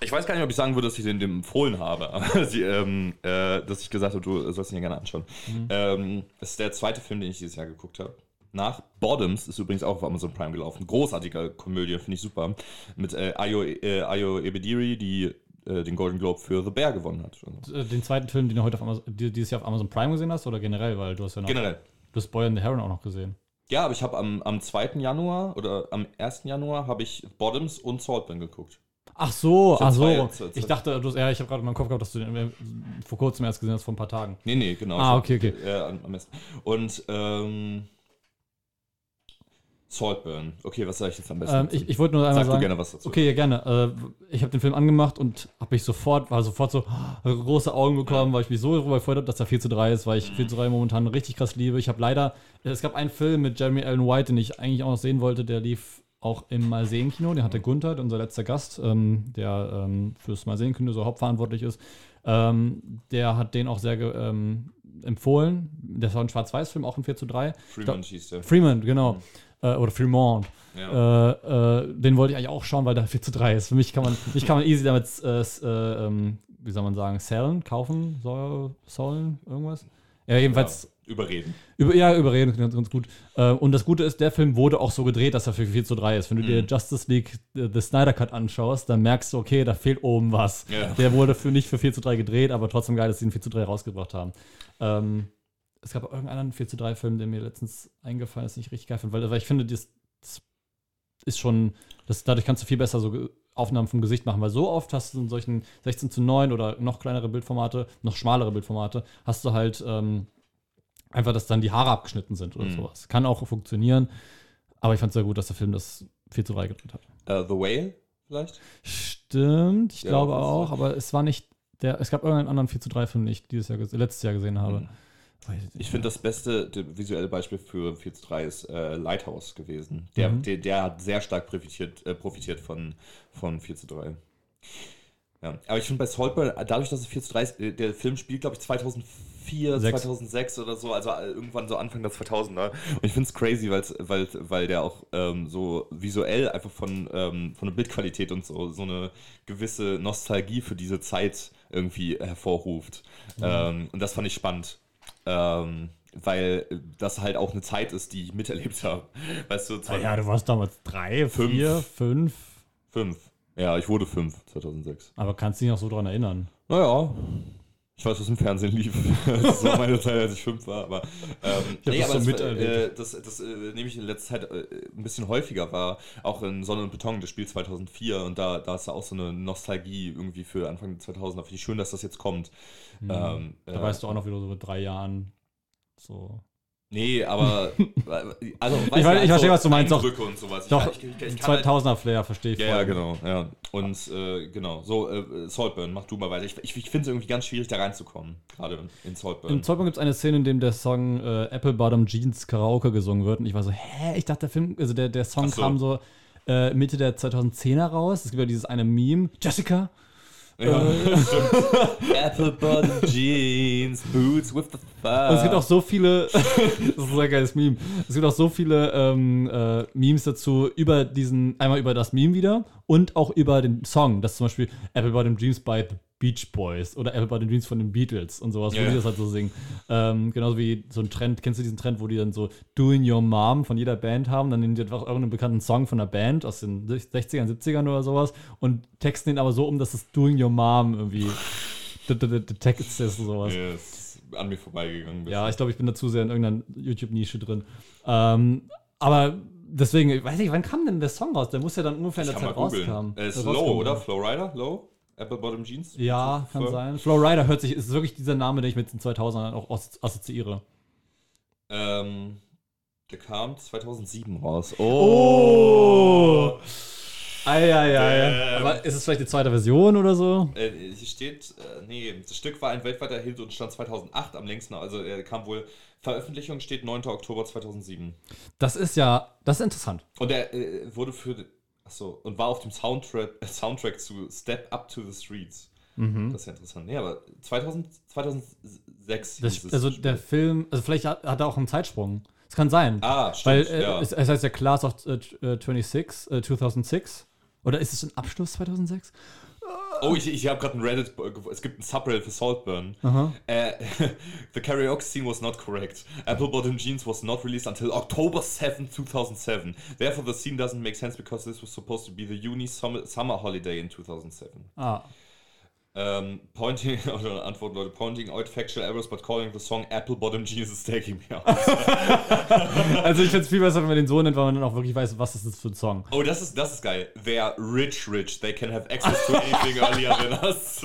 Ich weiß gar nicht, ob ich sagen würde, dass ich den empfohlen habe, aber dass ich gesagt habe, du sollst ihn dir gerne anschauen. Mhm. Das ist der zweite Film, den ich dieses Jahr geguckt habe. Nach Bottoms ist übrigens auch auf Amazon Prime gelaufen. Großartige Komödie, finde ich super. Mit Ayo Ebediri, die den Golden Globe für The Bear gewonnen hat. Den zweiten Film, den du heute dieses Jahr auf Amazon Prime gesehen hast, oder generell? Weil du hast ja noch... Generell. Du hast Boy and the Heron auch noch gesehen. Ja, aber ich habe am 2. Januar oder am 1. Januar habe ich Bottoms und Saltburn geguckt. Ach so. Ich dachte, ich habe gerade in meinem Kopf gehabt, dass du den vor kurzem erst gesehen hast, vor ein paar Tagen. Nee, genau. Okay. Am besten. Und, Saltburn. Okay, was sage ich jetzt am besten? Ich wollte nur einmal sagen. Sag du gerne was dazu. Okay, ja, gerne. Ich habe den Film angemacht und war sofort so große Augen bekommen, weil ich mich so darüber gefreut habe, dass der 4:3 ist, weil ich 4:3 momentan richtig krass liebe. Ich habe leider, es gab einen Film mit Jeremy Allen White, den ich eigentlich auch noch sehen wollte, der lief auch im Malsehen-Kino. Den hatte Gunther, unser letzter Gast, der fürs Malsehen-Kino so hauptverantwortlich ist. Der hat den auch sehr empfohlen. Das war ein Schwarz-Weiß-Film, auch ein 4:3. Fremont hieß der. Fremont, genau. Mhm. Oder Fremont. Ja. Den wollte ich eigentlich auch schauen, weil der 4:3 ist. Für mich kann man easy damit, sellen, kaufen, sollen, irgendwas. Ja, jedenfalls. Ja. Überreden. Überreden, ganz gut. Und das Gute ist, der Film wurde auch so gedreht, dass er für 4:3 ist. Wenn du dir Justice League The Snyder Cut anschaust, dann merkst du, okay, da fehlt oben was. Ja. Der wurde nicht für 4:3 gedreht, aber trotzdem geil, dass sie ihn 4:3 rausgebracht haben. Es gab irgendeinen anderen 4:3 Film, der mir letztens eingefallen ist, den ich richtig geil finde, weil ich finde, das ist schon, dadurch kannst du viel besser so Aufnahmen vom Gesicht machen, weil so oft hast du in solchen 16:9 oder noch kleinere Bildformate, noch schmalere Bildformate, hast du halt einfach, dass dann die Haare abgeschnitten sind oder sowas. Kann auch funktionieren, aber ich fand es sehr gut, dass der Film das 4:3 gedreht hat. The Whale vielleicht? Stimmt, ich glaube auch, aber es war nicht der, es gab irgendeinen anderen 4:3 Film, den ich letztes Jahr gesehen habe. Ich finde, das beste visuelle Beispiel für 4:3 ist Lighthouse gewesen. Der hat sehr stark profitiert von 4:3. Ja. Aber ich finde bei Saltburn, dadurch, dass es 4:3 ist, der Film spielt, glaube ich, 2006 oder so, also irgendwann so Anfang der 2000er. Und ich finde es crazy, weil der auch so visuell einfach von der Bildqualität und so eine gewisse Nostalgie für diese Zeit irgendwie hervorruft. Und das fand ich spannend. Weil das halt auch eine Zeit ist, die ich miterlebt habe. Weißt du, du warst damals 3, 4, 5. 5. Ja, ich wurde 5, 2006. Aber kannst du dich noch so dran erinnern? Naja, ich weiß, was im Fernsehen lief. Das war meine Zeit, als ich 5 war. Aber, das nehme ich in letzter Zeit ein bisschen häufiger wahr. Auch in Sonne und Beton, das Spiel 2004. Und da ist ja auch so eine Nostalgie irgendwie für Anfang der 2000er. Finde ich schön, dass das jetzt kommt. Da weißt du auch noch wieder so mit 3 Jahren so. Nee, aber also ich verstehe, was du meinst. Eindrücke und sowas. Doch, ich 2000er-Flair halt, verstehe ich. Ja, genau. Ja. Und Saltburn, mach du mal weiter. Ich finde es irgendwie ganz schwierig, da reinzukommen, gerade in Saltburn. In Saltburn gibt es eine Szene, in dem der Song Apple Bottom Jeans Karaoke gesungen wird. Und ich war so, hä? Ich dachte, der Song kam so Mitte der 2010er raus. Es gibt ja dieses eine Meme, Jessica. Ja, Apple Bottom Jeans, Boots with the Fur. Und es gibt auch so viele, das ist ein geiles Meme, es gibt auch so viele Memes dazu, über das Meme wieder und auch über den Song, das zum Beispiel Apple Bottom Jeans by the Beach Boys oder Apple Bottom Jeans von den Beatles und sowas, wo die das halt so singen. Genauso wie so ein Trend, kennst du diesen Trend, wo die dann so Doing Your Mom von jeder Band haben, dann nehmen die einfach irgendeinen bekannten Song von einer Band aus den 60ern, 70ern oder sowas und texten den aber so um, dass das Doing Your Mom irgendwie der Text ist und sowas. Ja, ist an mir vorbeigegangen. Ja, ich glaube, ich bin da zu sehr in irgendeiner YouTube-Nische drin. Aber deswegen, weiß ich, wann kam denn der Song raus? Der muss ja dann ungefähr in der Zeit rauskamen. Ist Low, oder? Flowrider? Low? Apple Bottom Jeans? Ja, kann sein. Flowrider ist wirklich dieser Name, den ich mit den 2000ern auch assoziiere. Der kam 2007 raus. Oh! Eieiei. Aber ist es vielleicht die zweite Version oder so? Hier steht, das Stück war ein weltweiter Hit und stand 2008 am längsten. Also kam wohl, Veröffentlichung steht 9. Oktober 2007. Das ist interessant. Und er wurde und war auf dem Soundtrack zu Step Up to the Streets. Mhm. Das ist ja interessant. Nee, aber 2006 hieß es. Also der Film, vielleicht hat er auch einen Zeitsprung. Das kann sein. Ah, stimmt. Weil es heißt ja Class of 2006. Oder ist es ein Abschluss 2006? Oh, ich habe gerade einen Reddit, es gibt einen Subreddit für Saltburn. Uh-huh. The karaoke scene was not correct. Apple Bottom Jeans was not released until October 7, 2007. Therefore the scene doesn't make sense because this was supposed to be the uni summer holiday in 2007. Ah. Pointing out factual errors, but calling the song Apple Bottom Jeans is taking me out. Also ich find's viel besser, wenn man den so nennt, weil man dann auch wirklich weiß, was ist das für ein Song. Oh, das ist geil. They are rich. They can have access to anything earlier than us.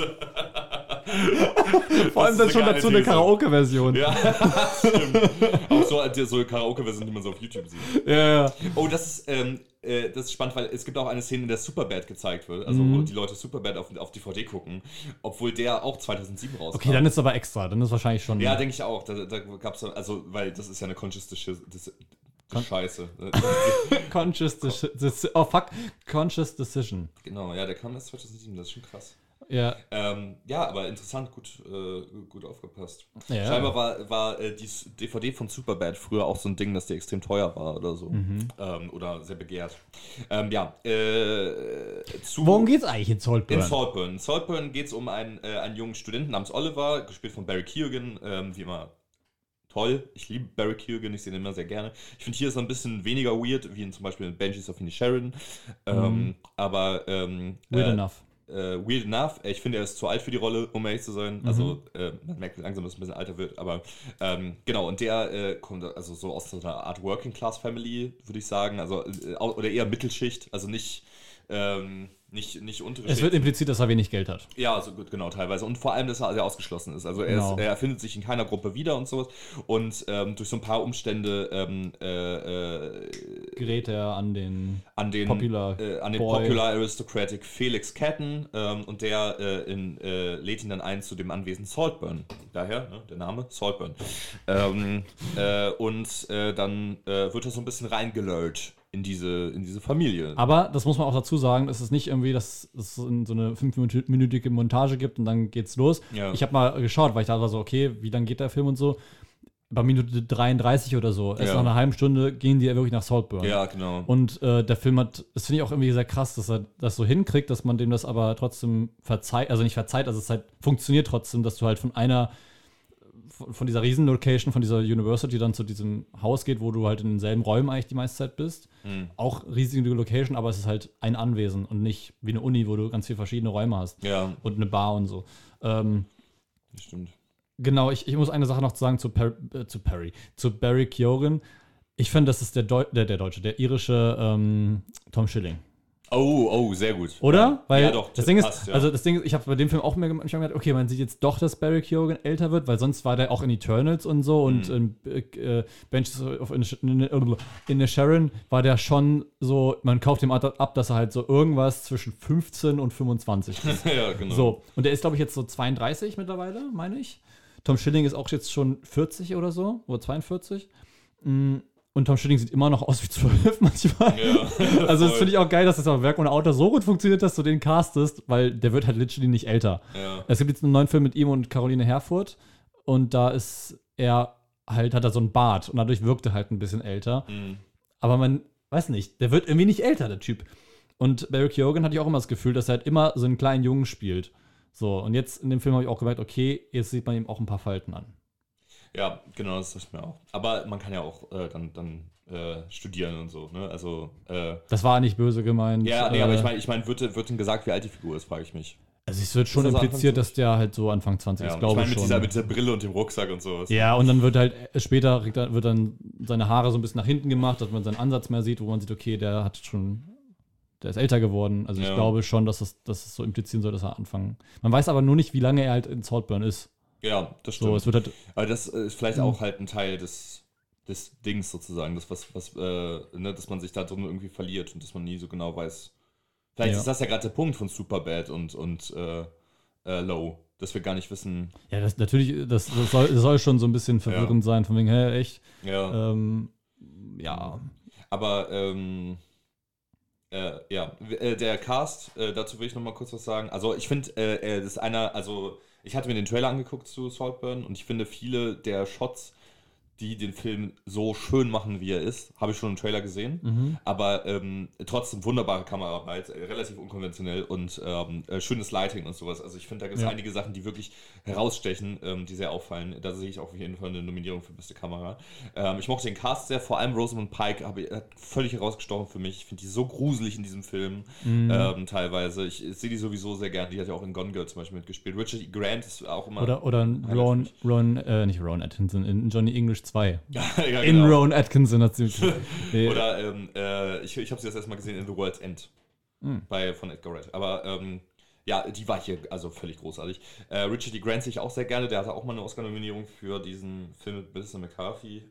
Vor allem dann schon dazu eine Karaoke-Version. Ja, stimmt. Auch so Karaoke-Version, die man so auf YouTube sieht. Ja. Oh, das ist spannend, weil es gibt auch eine Szene, in der Superbad gezeigt wird, also wo die Leute Superbad auf DVD gucken, obwohl der auch 2007 rauskam. Okay, dann ist es aber extra, dann ist wahrscheinlich schon... Ja, denke ich auch, da gab es, also, weil das ist ja eine conscious Scheiße. Conscious Decision. Oh fuck, Conscious Decision. Genau, ja, der kam erst 2007, das ist schon krass. Ja. Aber interessant, gut aufgepasst. Ja. Scheinbar war die DVD von Superbad früher auch so ein Ding, dass die extrem teuer war oder so. Mhm. Oder sehr begehrt. Worum geht's eigentlich in Saltburn? In Saltburn geht's um einen jungen Studenten namens Oliver, gespielt von Barry Keoghan, wie immer. toll. Ich liebe Barry Keoghan, ich sehe ihn immer sehr gerne. Ich finde, hier ist er ein bisschen weniger weird, wie in zum Beispiel in Banshees of Inisherin. Weird enough. Ich finde, er ist zu alt für die Rolle, um ehrlich zu sein. Also man merkt langsam, dass er ein bisschen älter wird. Aber genau, und der kommt also so aus so einer Art Working-Class-Family, würde ich sagen. Also oder eher Mittelschicht, also nicht untere Schicht. Es wird impliziert, dass er wenig Geld hat. Ja, so gut, genau, teilweise. Und vor allem, dass er sehr ausgeschlossen ist. Also er findet sich in keiner Gruppe wieder und sowas. Und durch so ein paar Umstände gerät er an den Popular Aristocratic Felix Catton. Und der lädt ihn dann ein zu dem Anwesen Saltburn. Daher der Name Saltburn. Dann wird er so ein bisschen reingelölt in diese Familie. Aber das muss man auch dazu sagen, es ist nicht irgendwie, dass es so eine 5-minütige Montage gibt und dann geht's los. Ja. Ich habe mal geschaut, weil ich dachte so, okay, wie lang geht der Film und so. Bei Minute 33 oder so. Erst nach einer halben Stunde gehen die ja wirklich nach Saltburn. Ja, genau. Und der Film hat, das finde ich auch irgendwie sehr krass, dass er das so hinkriegt, dass man dem das aber trotzdem verzeiht, also nicht verzeiht, also es halt funktioniert trotzdem, dass du halt von dieser Riesen-Location, von dieser University dann zu diesem Haus geht, wo du halt in denselben Räumen eigentlich die meiste Zeit bist. Mhm. Auch riesige Location, aber es ist halt ein Anwesen und nicht wie eine Uni, wo du ganz viele verschiedene Räume hast. Ja. Und eine Bar und so. Das stimmt. Genau, ich muss eine Sache noch sagen zu Barry Keoghan. Ich finde, das ist der irische Tom Schilling. Oh, sehr gut. Oder? Weil ja, doch, das Ding passt, ist, ja. Also das Ding ist, ich habe bei dem Film auch mehr gedacht, okay, man sieht jetzt doch, dass Barry Keoghan älter wird, weil sonst war der auch in Eternals und so und Banshees of Inisherin war der schon so, man kauft ihm ab, dass er halt so irgendwas zwischen 15 und 25 ist. Ja, genau. So, und der ist, glaube ich, jetzt so 32 mittlerweile, meine ich. Tom Schilling ist auch jetzt schon 40 oder so, oder 42. Und Tom Schilling sieht immer noch aus wie 12 manchmal. Ja, also das finde ich auch geil, dass das bei Werk ohne Autor so gut funktioniert, dass du den castest, weil der wird halt literally nicht älter. Ja. Es gibt jetzt einen neuen Film mit ihm und Caroline Herfurth und da ist er halt, hat er so einen Bart und dadurch wirkt er halt ein bisschen älter. Mhm. Aber man weiß nicht, der wird irgendwie nicht älter, der Typ. Und Barry Keoghan hatte ich auch immer das Gefühl, dass er halt immer so einen kleinen Jungen spielt. So, und jetzt in dem Film habe ich auch gemerkt, okay, jetzt sieht man ihm auch ein paar Falten an. Ja, genau, das dachte ich mir auch. Aber man kann ja auch dann studieren und so, ne? Also, das war nicht böse gemeint. Ja, nee, aber ich meine, wird denn gesagt, wie alt die Figur ist, frage ich mich. Also es wird schon impliziert, dass der halt so Anfang 20 ist, glaube ich. Ich meine, mit dieser Brille und dem Rucksack und sowas. Ja, und dann wird halt später wird dann seine Haare so ein bisschen nach hinten gemacht, dass man seinen Ansatz mehr sieht, wo man sieht, okay, der ist älter geworden. Also ich glaube schon, dass es so implizieren soll, dass er anfangen. Man weiß aber nur nicht, wie lange er halt in Saltburn ist. Ja, das stimmt. So, es wird halt aber das ist vielleicht auch halt ein Teil des Dings sozusagen, das dass man sich da drin irgendwie verliert und dass man nie so genau weiß. Vielleicht ist das ja gerade der Punkt von Superbad und Low, dass wir gar nicht wissen. Ja, das natürlich, das soll schon so ein bisschen verwirrend sein, von wegen, hä, echt? Ja. Aber der Cast, dazu will ich nochmal kurz was sagen. Also ich finde, das ist ich hatte mir den Trailer angeguckt zu Saltburn und ich finde, viele der Shots, die den Film so schön machen, wie er ist, habe ich schon im Trailer gesehen. Mhm. Aber trotzdem wunderbare Kameraarbeit, relativ unkonventionell und schönes Lighting und sowas. Also ich finde, da gibt es einige Sachen, die wirklich herausstechen, die sehr auffallen. Da sehe ich auch auf jeden Fall eine Nominierung für beste Kamera. Ich mochte den Cast sehr, vor allem Rosamund Pike hat völlig herausgestochen für mich. Ich finde die so gruselig in diesem Film, teilweise. Ich sehe die sowieso sehr gerne. Die hat ja auch in Gone Girl zum Beispiel mitgespielt. Richard E. Grant ist auch immer... Oder Ron Atkinson, in Johnny English 2. Ja, genau. In Rowan Atkinson hat sie nee. Oder ich habe sie das erstmal gesehen in The World's End von Edgar Wright. Aber die war hier also völlig großartig. Richard E. Grant sehe ich auch sehr gerne. Der hatte auch mal eine Oscar-Nominierung für diesen Film mit Melissa McCarthy.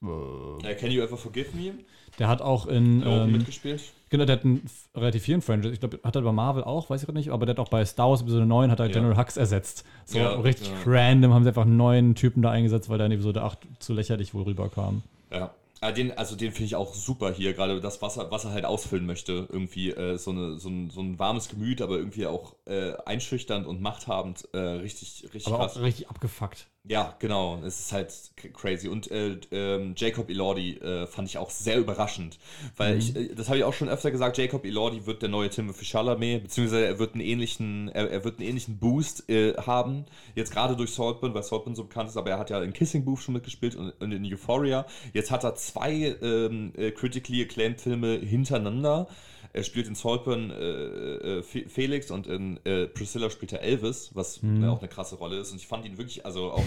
Can You Ever Forgive Me? Der hat auch in mitgespielt. Genau, der hat einen relativ vielen Franchise. Ich glaube, hat er bei Marvel auch, weiß ich gerade nicht, aber der hat auch bei Star Wars Episode 9 hat er General Hux ersetzt. So richtig random haben sie einfach einen neuen Typen da eingesetzt, weil der in Episode 8 zu lächerlich wohl rüberkam. Ja, Den finde ich auch super hier, gerade das, was er halt ausfüllen möchte. Irgendwie so ein warmes Gemüt, aber irgendwie auch einschüchternd und machthabend. Richtig aber krass. Auch richtig abgefuckt. Ja, genau. Es ist halt crazy. Und Jacob Elordi fand ich auch sehr überraschend. Weil das habe ich auch schon öfter gesagt, Jacob Elordi wird der neue Timothée Chalamet, beziehungsweise er wird einen ähnlichen Boost haben. Jetzt gerade durch Saltburn, weil Saltburn so bekannt ist, aber er hat ja in Kissing Booth schon mitgespielt und in Euphoria. Jetzt hat er 2 critically acclaimed Filme hintereinander. Er spielt in Saltburn Felix und in Priscilla spielt er Elvis, was auch eine krasse Rolle ist. Und ich fand ihn wirklich, also auch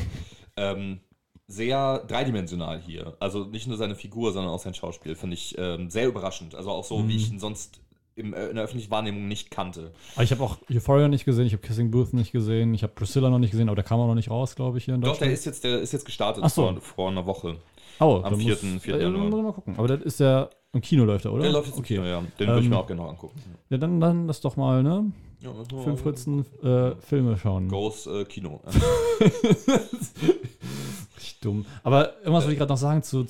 sehr dreidimensional hier. Also nicht nur seine Figur, sondern auch sein Schauspiel, finde ich sehr überraschend. Also auch so, wie ich ihn sonst in der öffentlichen Wahrnehmung nicht kannte. Aber ich habe auch Euphoria nicht gesehen, ich habe Kissing Booth nicht gesehen, ich habe Priscilla noch nicht gesehen, aber der kam auch noch nicht raus, glaube ich, hier in Deutschland. Doch, der ist jetzt gestartet. Ach so. vor einer Woche. Oh, am 4. Januar. Mal gucken. Aber das ist ja, im Kino läuft er, oder? Der läuft jetzt im Kino, ja. Den würde ich mir auch gerne noch angucken. Ja, dann lass doch mal, ne? Ja, Filmfritzen Filme schauen. Goes Kino. Richtig dumm. Aber irgendwas wollte ich gerade noch sagen zu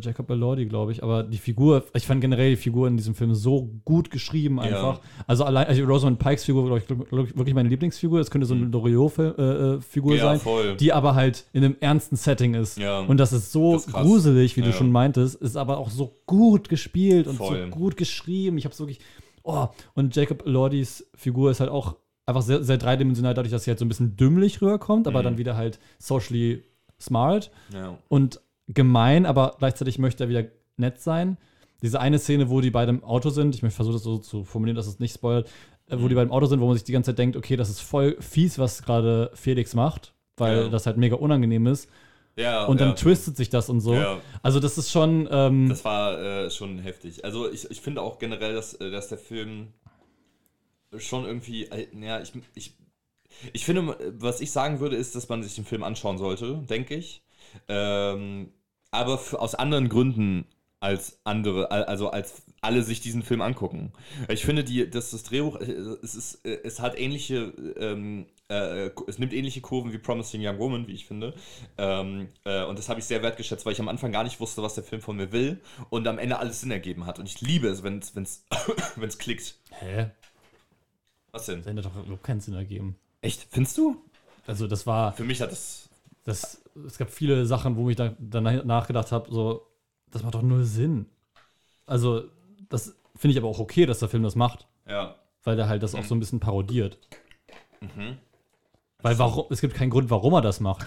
Jacob Elordi, glaube ich. Aber die Figur, ich fand generell die Figur in diesem Film so gut geschrieben einfach. Ja. Also allein Rosamund Pikes Figur, glaube ich, wirklich meine Lieblingsfigur. Das könnte so eine Loriot-Figur sein, voll. Die aber halt in einem ernsten Setting ist. Ja. Und das ist so gruselig, wie du schon meintest, ist aber auch so gut gespielt und voll. So gut geschrieben. Ich habe es wirklich... Oh, und Jacob Elordis Figur ist halt auch einfach sehr, sehr dreidimensional, dadurch, dass sie halt so ein bisschen dümmlich rüberkommt, aber dann wieder halt socially smart und gemein, aber gleichzeitig möchte er wieder nett sein. Diese eine Szene, wo die bei dem Auto sind, ich versuche das so zu formulieren, dass es nicht spoilert, wo die bei dem Auto sind, wo man sich die ganze Zeit denkt, okay, das ist voll fies, was gerade Felix macht, weil das halt mega unangenehm ist. Ja, und dann twistet sich das und so. Ja. Also das ist schon... das war schon heftig. Also ich finde auch generell, dass der Film schon irgendwie... Ich finde, was ich sagen würde, ist, dass man sich den Film anschauen sollte, denke ich. Aber aus anderen Gründen als andere, also als alle sich diesen Film angucken. Ich finde, dass das Drehbuch, es hat ähnliche... es nimmt ähnliche Kurven wie Promising Young Woman, wie ich finde. Und das habe ich sehr wertgeschätzt, weil ich am Anfang gar nicht wusste, was der Film von mir will und am Ende alles Sinn ergeben hat. Und ich liebe es, wenn's klickt. Hä? Was denn? Das Ende hat doch überhaupt keinen Sinn ergeben. Echt? Findest du? Also das war... Für mich hat es... Es gab viele Sachen, wo ich danach nachgedacht habe, so, das macht doch null Sinn. Also das finde ich aber auch okay, dass der Film das macht. Ja. Weil der halt das auch so ein bisschen parodiert. Mhm. Weil es gibt keinen Grund, warum er das macht.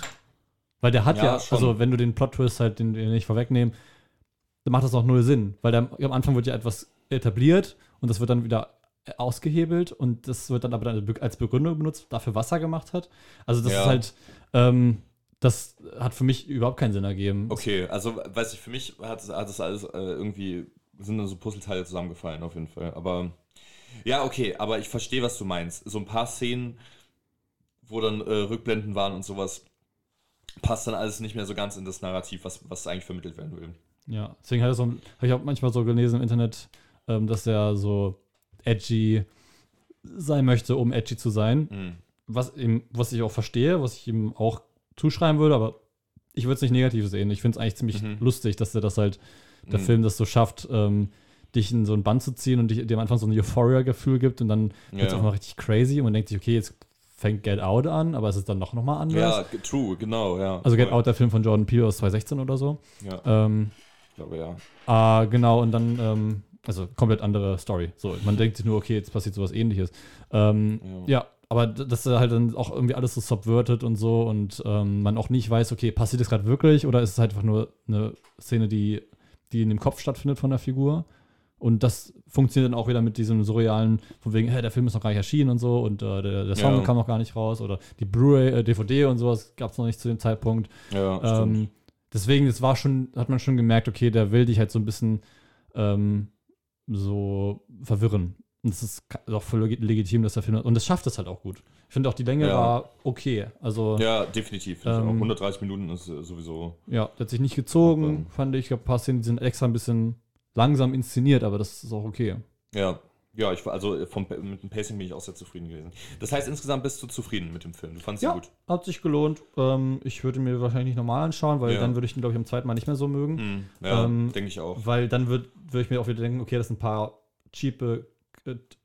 Weil der hat also wenn du den Plot-Twist halt, den nicht vorwegnehmen, dann macht das auch null Sinn. Weil am Anfang wird ja etwas etabliert und das wird dann wieder ausgehebelt und das wird dann aber als Begründung benutzt, dafür was er gemacht hat. Also das ist halt, das hat für mich überhaupt keinen Sinn ergeben. Okay, also weiß ich, für mich hat das alles irgendwie, sind dann so Puzzleteile zusammengefallen auf jeden Fall. Aber ja, okay, aber ich verstehe, was du meinst. So ein paar Szenen, wo dann Rückblenden waren und sowas, passt dann alles nicht mehr so ganz in das Narrativ, was eigentlich vermittelt werden will. Ja, deswegen habe ich auch manchmal so gelesen im Internet, dass er so edgy sein möchte, um edgy zu sein. Was ich auch verstehe, was ich ihm auch zuschreiben würde, aber ich würde es nicht negativ sehen. Ich finde es eigentlich ziemlich lustig, dass er das halt, der Film das so schafft, dich in so einen Bann zu ziehen und dir am Anfang so ein Euphoria-Gefühl gibt und dann wird es auch mal richtig crazy und man denkt sich, okay, jetzt fängt Get Out an, aber es ist dann nochmal anders. Ja, true, genau, ja. Also Get Out, der Film von Jordan Peele aus 2016 oder so. Ja, ich glaube, ja. Genau, und dann, also komplett andere Story. So, man denkt sich nur, okay, jetzt passiert sowas Ähnliches. Ja, aber dass er halt dann auch irgendwie alles so subvertet und so und man auch nicht weiß, okay, passiert das gerade wirklich oder ist es halt einfach nur eine Szene, die in dem Kopf stattfindet von der Figur? Und das funktioniert dann auch wieder mit diesem surrealen, von wegen, hey, der Film ist noch gar nicht erschienen und so und der Song kam noch gar nicht raus oder die Blu-ray, DVD und sowas gab es noch nicht zu dem Zeitpunkt. Ja, deswegen, hat man schon gemerkt, okay, der will dich halt so ein bisschen so verwirren. Und es ist auch voll legitim, dass der Film, und das schafft es halt auch gut. Ich finde auch, die Länge war okay. Also, ja, definitiv. 130 Minuten ist sowieso. Ja, der hat sich nicht gezogen, fand ich. Ich glaube, ein paar Szenen, die sind extra ein bisschen langsam inszeniert, aber das ist auch okay. Ja, Ja, ich war, also mit dem Pacing bin ich auch sehr zufrieden gewesen. Das heißt, insgesamt bist du zufrieden mit dem Film. Du fandst ihn gut. Ja, hat sich gelohnt. Ich würde mir wahrscheinlich nicht normal anschauen, weil dann würde ich ihn, glaube ich, am zweiten Mal nicht mehr so mögen. Mhm. Ja, denke ich auch. Weil dann würde ich mir auch wieder denken, okay, das sind ein paar cheape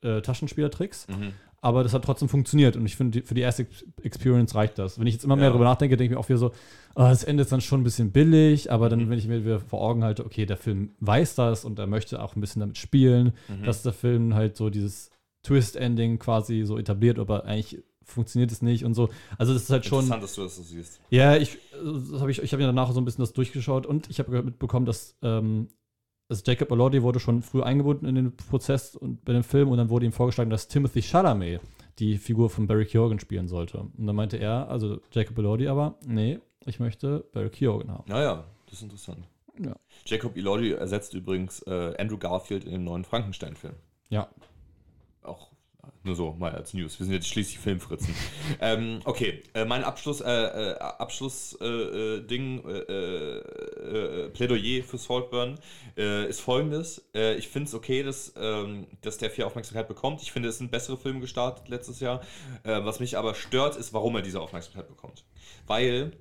Taschenspielertricks. Mhm. Aber das hat trotzdem funktioniert. Und ich finde, für die erste Experience reicht das. Wenn ich jetzt immer mehr darüber nachdenke, denke ich mir auch wieder so, das Ende ist dann schon ein bisschen billig. Aber dann, wenn ich mir wieder vor Augen halte, okay, der Film weiß das und er möchte auch ein bisschen damit spielen, dass der Film halt so dieses Twist-Ending quasi so etabliert, aber eigentlich funktioniert es nicht und so. Also das ist halt schon... Interessant, dass du das so siehst. Ja, ich habe ja danach so ein bisschen das durchgeschaut und ich habe mitbekommen, dass... Also Jacob Elordi wurde schon früh eingebunden in den Prozess und bei dem Film und dann wurde ihm vorgeschlagen, dass Timothy Chalamet die Figur von Barry Keoghan spielen sollte. Und dann meinte er, also Jacob Elordi aber, nee, ich möchte Barry Keoghan haben. Naja, das ist interessant. Ja. Jacob Elordi ersetzt übrigens Andrew Garfield in dem neuen Frankenstein-Film. Ja. Auch nur so, mal als News. Wir sind jetzt schließlich Filmfritzen. Okay, mein Plädoyer für Saltburn ist folgendes. Ich finde es okay, dass der viel Aufmerksamkeit bekommt. Ich finde, es sind bessere Filme gestartet letztes Jahr. Was mich aber stört, ist, warum er diese Aufmerksamkeit bekommt. Weil...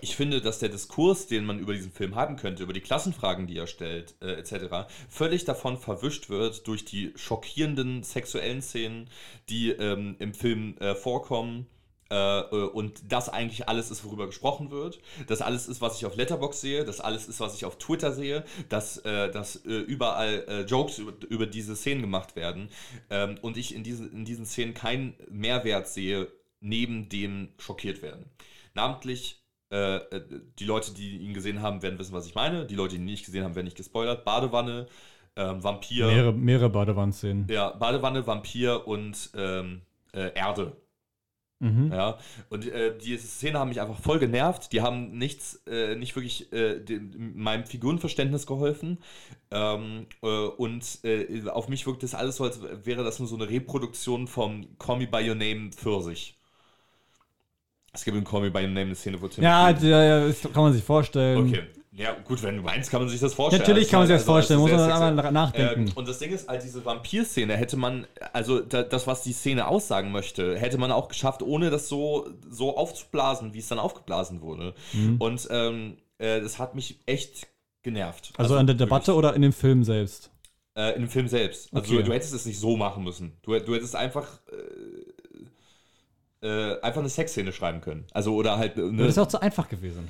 Ich finde, dass der Diskurs, den man über diesen Film haben könnte, über die Klassenfragen, die er stellt, etc., völlig davon verwischt wird durch die schockierenden sexuellen Szenen, die im Film vorkommen. Und das eigentlich alles ist, worüber gesprochen wird. Das alles ist, was ich auf Letterboxd sehe. Das alles ist, was ich auf Twitter sehe. Dass überall Jokes über diese Szenen gemacht werden. Und ich in diesen Szenen keinen Mehrwert sehe, neben dem schockiert werden. Namentlich... Die Leute, die ihn gesehen haben, werden wissen, was ich meine. Die Leute, die ihn nicht gesehen haben, werden nicht gespoilert. Badewanne, Vampir. Mehrere Badewannenszenen. Ja, Badewanne, Vampir und Erde. Mhm. Ja, und diese Szenen haben mich einfach voll genervt. Die haben nicht wirklich meinem Figurenverständnis geholfen. Und auf mich wirkt das alles so, als wäre das nur so eine Reproduktion vom Call Me By Your Name Pfirsich. Es gibt einen Call Me By Your Name, eine Szene, wo Tim... Ja, das kann man sich vorstellen. Okay. Ja, gut, wenn du meinst, kann man sich das vorstellen. Natürlich kann man sich das vorstellen, muss man einmal nachdenken. Und das Ding ist, all diese Vampir-Szene hätte man, also das, was die Szene aussagen möchte, hätte man auch geschafft, ohne das so aufzublasen, wie es dann aufgeblasen wurde. Mhm. Und das hat mich echt genervt. Also an der Debatte wirklich. Oder in dem Film selbst? In dem Film selbst. Also okay. Du hättest es nicht so machen müssen. Du hättest einfach eine Sexszene schreiben können. Also, oder halt... Das ist auch zu einfach gewesen.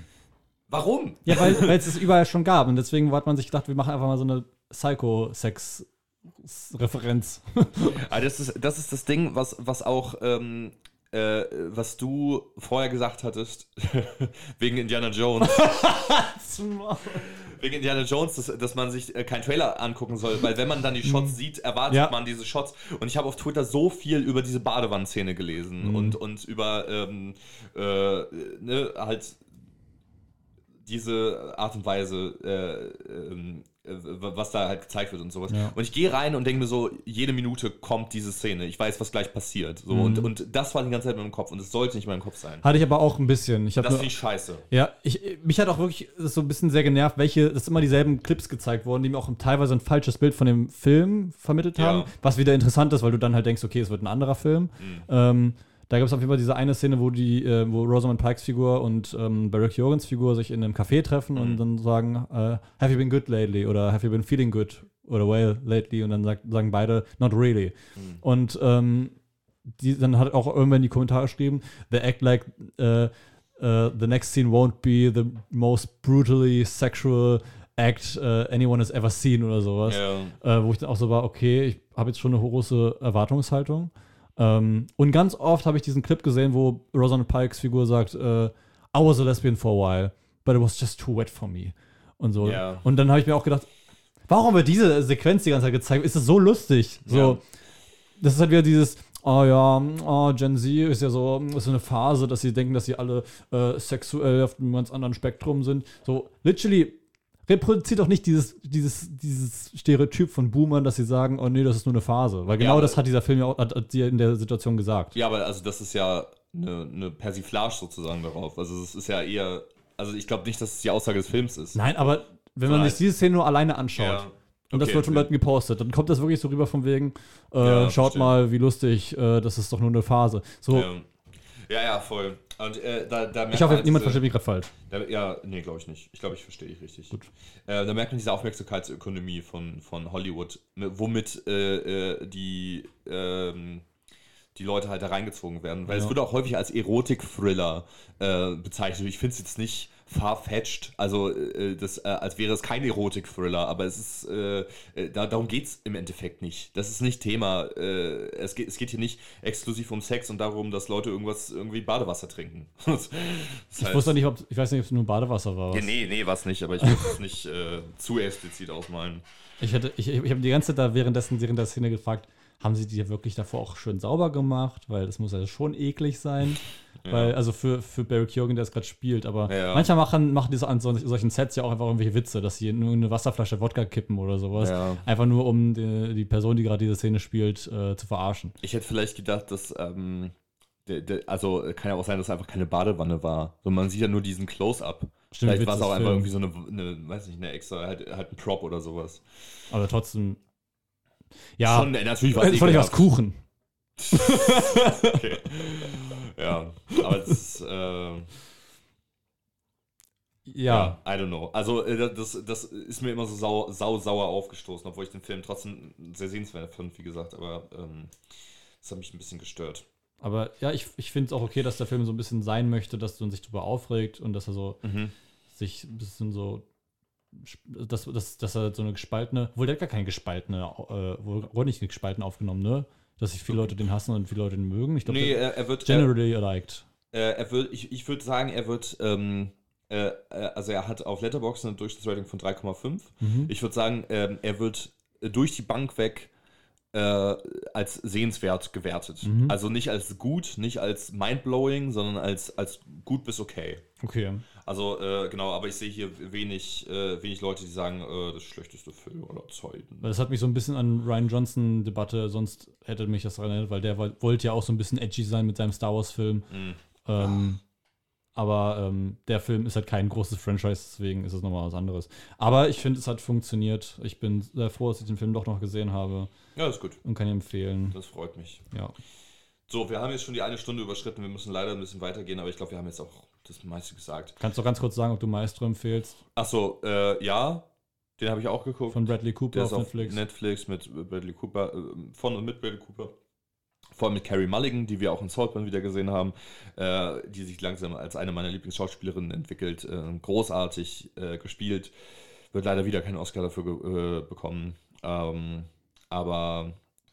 Warum? Ja, weil es überall schon gab. Und deswegen hat man sich gedacht, wir machen einfach mal so eine Psycho-Sex-Referenz. Also das ist das Ding, was auch... was du vorher gesagt hattest, wegen Indiana Jones. Wegen Indiana Jones, dass man sich keinen Trailer angucken soll, weil wenn man dann die Shots sieht, erwartet man diese Shots. Und ich habe auf Twitter so viel über diese Badewannenszene gelesen und über halt diese Art und Weise, was da halt gezeigt wird und sowas. Ja. Und ich gehe rein und denke mir so, jede Minute kommt diese Szene. Ich weiß, was gleich passiert. So, und das war die ganze Zeit in meinem Kopf. Und es sollte nicht in meinem Kopf sein. Hatte ich aber auch ein bisschen. Das finde ich scheiße. Ja, mich hat auch wirklich so ein bisschen sehr genervt, dass immer dieselben Clips gezeigt wurden, die mir auch teilweise ein falsches Bild von dem Film vermittelt haben. Ja. Was wieder interessant ist, weil du dann halt denkst, okay, es wird ein anderer Film. Mhm. Da gab es auf jeden Fall diese eine Szene, wo Rosamund Pikes Figur und Barry Keoghans Figur sich in einem Café treffen und dann sagen, have you been good lately? Oder have you been feeling good? Oder well lately? Und dann sagen beide, not really. Mhm. Und dann hat auch irgendwann die Kommentare geschrieben, they act like the next scene won't be the most brutally sexual act anyone has ever seen oder sowas. Yeah. Wo ich dann auch so war, okay, ich habe jetzt schon eine große Erwartungshaltung. Und ganz oft habe ich diesen Clip gesehen, wo Rosamund Pikes Figur sagt, I was a lesbian for a while, but it was just too wet for me. Und so. Yeah. Und dann habe ich mir auch gedacht, warum wird diese Sequenz die ganze Zeit gezeigt? Ist das so lustig? So, yeah. Das ist halt wieder dieses, Gen Z ist ja so, ist so eine Phase, dass sie denken, dass sie alle sexuell auf einem ganz anderen Spektrum sind. So, literally, reproduziert doch nicht dieses Stereotyp von Boomern, dass sie sagen, oh nee, das ist nur eine Phase. Weil genau das hat dieser Film ja auch hat in der Situation gesagt. Ja, aber also das ist ja eine Persiflage sozusagen darauf. Also es ist ja eher, also ich glaube nicht, dass es die Aussage des Films ist. Nein, aber wenn man sich diese Szene nur alleine anschaut, Und okay, das wird von Leuten gepostet. Dann kommt das wirklich so rüber von wegen, schaut bestimmt mal, wie lustig, das ist doch nur eine Phase. So. Ja, voll. Und, da ich hoffe, niemand versteht mich gerade falsch. Nee, glaube ich nicht. Ich glaube, ich verstehe dich richtig. Gut. Da merkt man diese Aufmerksamkeitsökonomie von Hollywood, womit die Leute halt da reingezogen werden. Weil es wurde auch häufig als Erotik-Thriller bezeichnet. Ich finde es jetzt nicht far-fetched, also als wäre es kein Erotik-Thriller, aber es ist, darum geht es im Endeffekt nicht. Das ist nicht Thema. Es geht hier nicht exklusiv um Sex und darum, dass Leute irgendwie Badewasser trinken. Ich weiß nicht, ob es nur Badewasser war. Ja, nee, war es nicht, aber ich will es nicht zu explizit ausmalen. Ich habe die ganze Zeit während der Szene gefragt, haben sie die wirklich davor auch schön sauber gemacht? Weil das muss ja schon eklig sein. Ja. Weil, also für Barry Keoghan, der es gerade spielt. Aber manchmal machen die so an solchen Sets ja auch einfach irgendwelche Witze, dass sie nur eine Wasserflasche Wodka kippen oder sowas. Ja. Einfach nur, um die Person, die gerade diese Szene spielt, zu verarschen. Ich hätte vielleicht gedacht, dass also kann ja auch sein, dass es einfach keine Badewanne war. So, man sieht ja nur diesen Close-Up. Stimmt, vielleicht war es auch einfach irgendwie so eine weiß nicht, eine extra, halt ein Prop oder sowas. Aber trotzdem... Ja, schon, natürlich was Kuchen. Okay. Ja, aber das ist, ja, I don't know. Also das ist mir immer so sauer aufgestoßen, obwohl ich den Film trotzdem sehr sehenswert fand, wie gesagt, aber das hat mich ein bisschen gestört. Aber ja, ich finde es auch okay, dass der Film so ein bisschen sein möchte, dass man sich drüber aufregt und dass er so sich ein bisschen so dass er so eine gespaltene, wohl der hat gar keine gespaltene, wohl nicht gespalten aufgenommen, ne? Dass sich viele Leute den hassen und viele Leute den mögen. Ich glaube, er wird generally liked. Ich würde sagen, er wird, also er hat auf Letterboxd eine Durchschnittsrating von 3,5. Ich würde sagen, er wird durch die Bank weg als sehenswert gewertet. Also nicht als gut, nicht als mindblowing, sondern als gut bis okay. Okay. Also genau, aber ich sehe hier wenig Leute, die sagen, das schlechteste Film oder Zeiten. Das hat mich so ein bisschen an Ryan Johnson-Debatte, sonst hätte mich das daran erinnert, weil der wollte ja auch so ein bisschen edgy sein mit seinem Star Wars-Film. Aber der Film ist halt kein großes Franchise, deswegen ist es nochmal was anderes. Aber ich finde, es hat funktioniert. Ich bin sehr froh, dass ich den Film doch noch gesehen habe. Ja, das ist gut. Und kann ihn empfehlen. Das freut mich. Ja. So, wir haben jetzt schon die eine Stunde überschritten. Wir müssen leider ein bisschen weitergehen, aber ich glaube, wir haben jetzt auch das meiste gesagt. Kannst du ganz kurz sagen, ob du Maestro empfehlst? Achso, ja. Den habe ich auch geguckt. Von Bradley Cooper auf Netflix. Netflix mit Bradley Cooper. Von und mit Bradley Cooper. Vor allem mit Carey Mulligan, die wir auch in Saltburn wieder gesehen haben, die sich langsam als eine meiner Lieblingsschauspielerinnen entwickelt, großartig gespielt, wird leider wieder keinen Oscar dafür bekommen, aber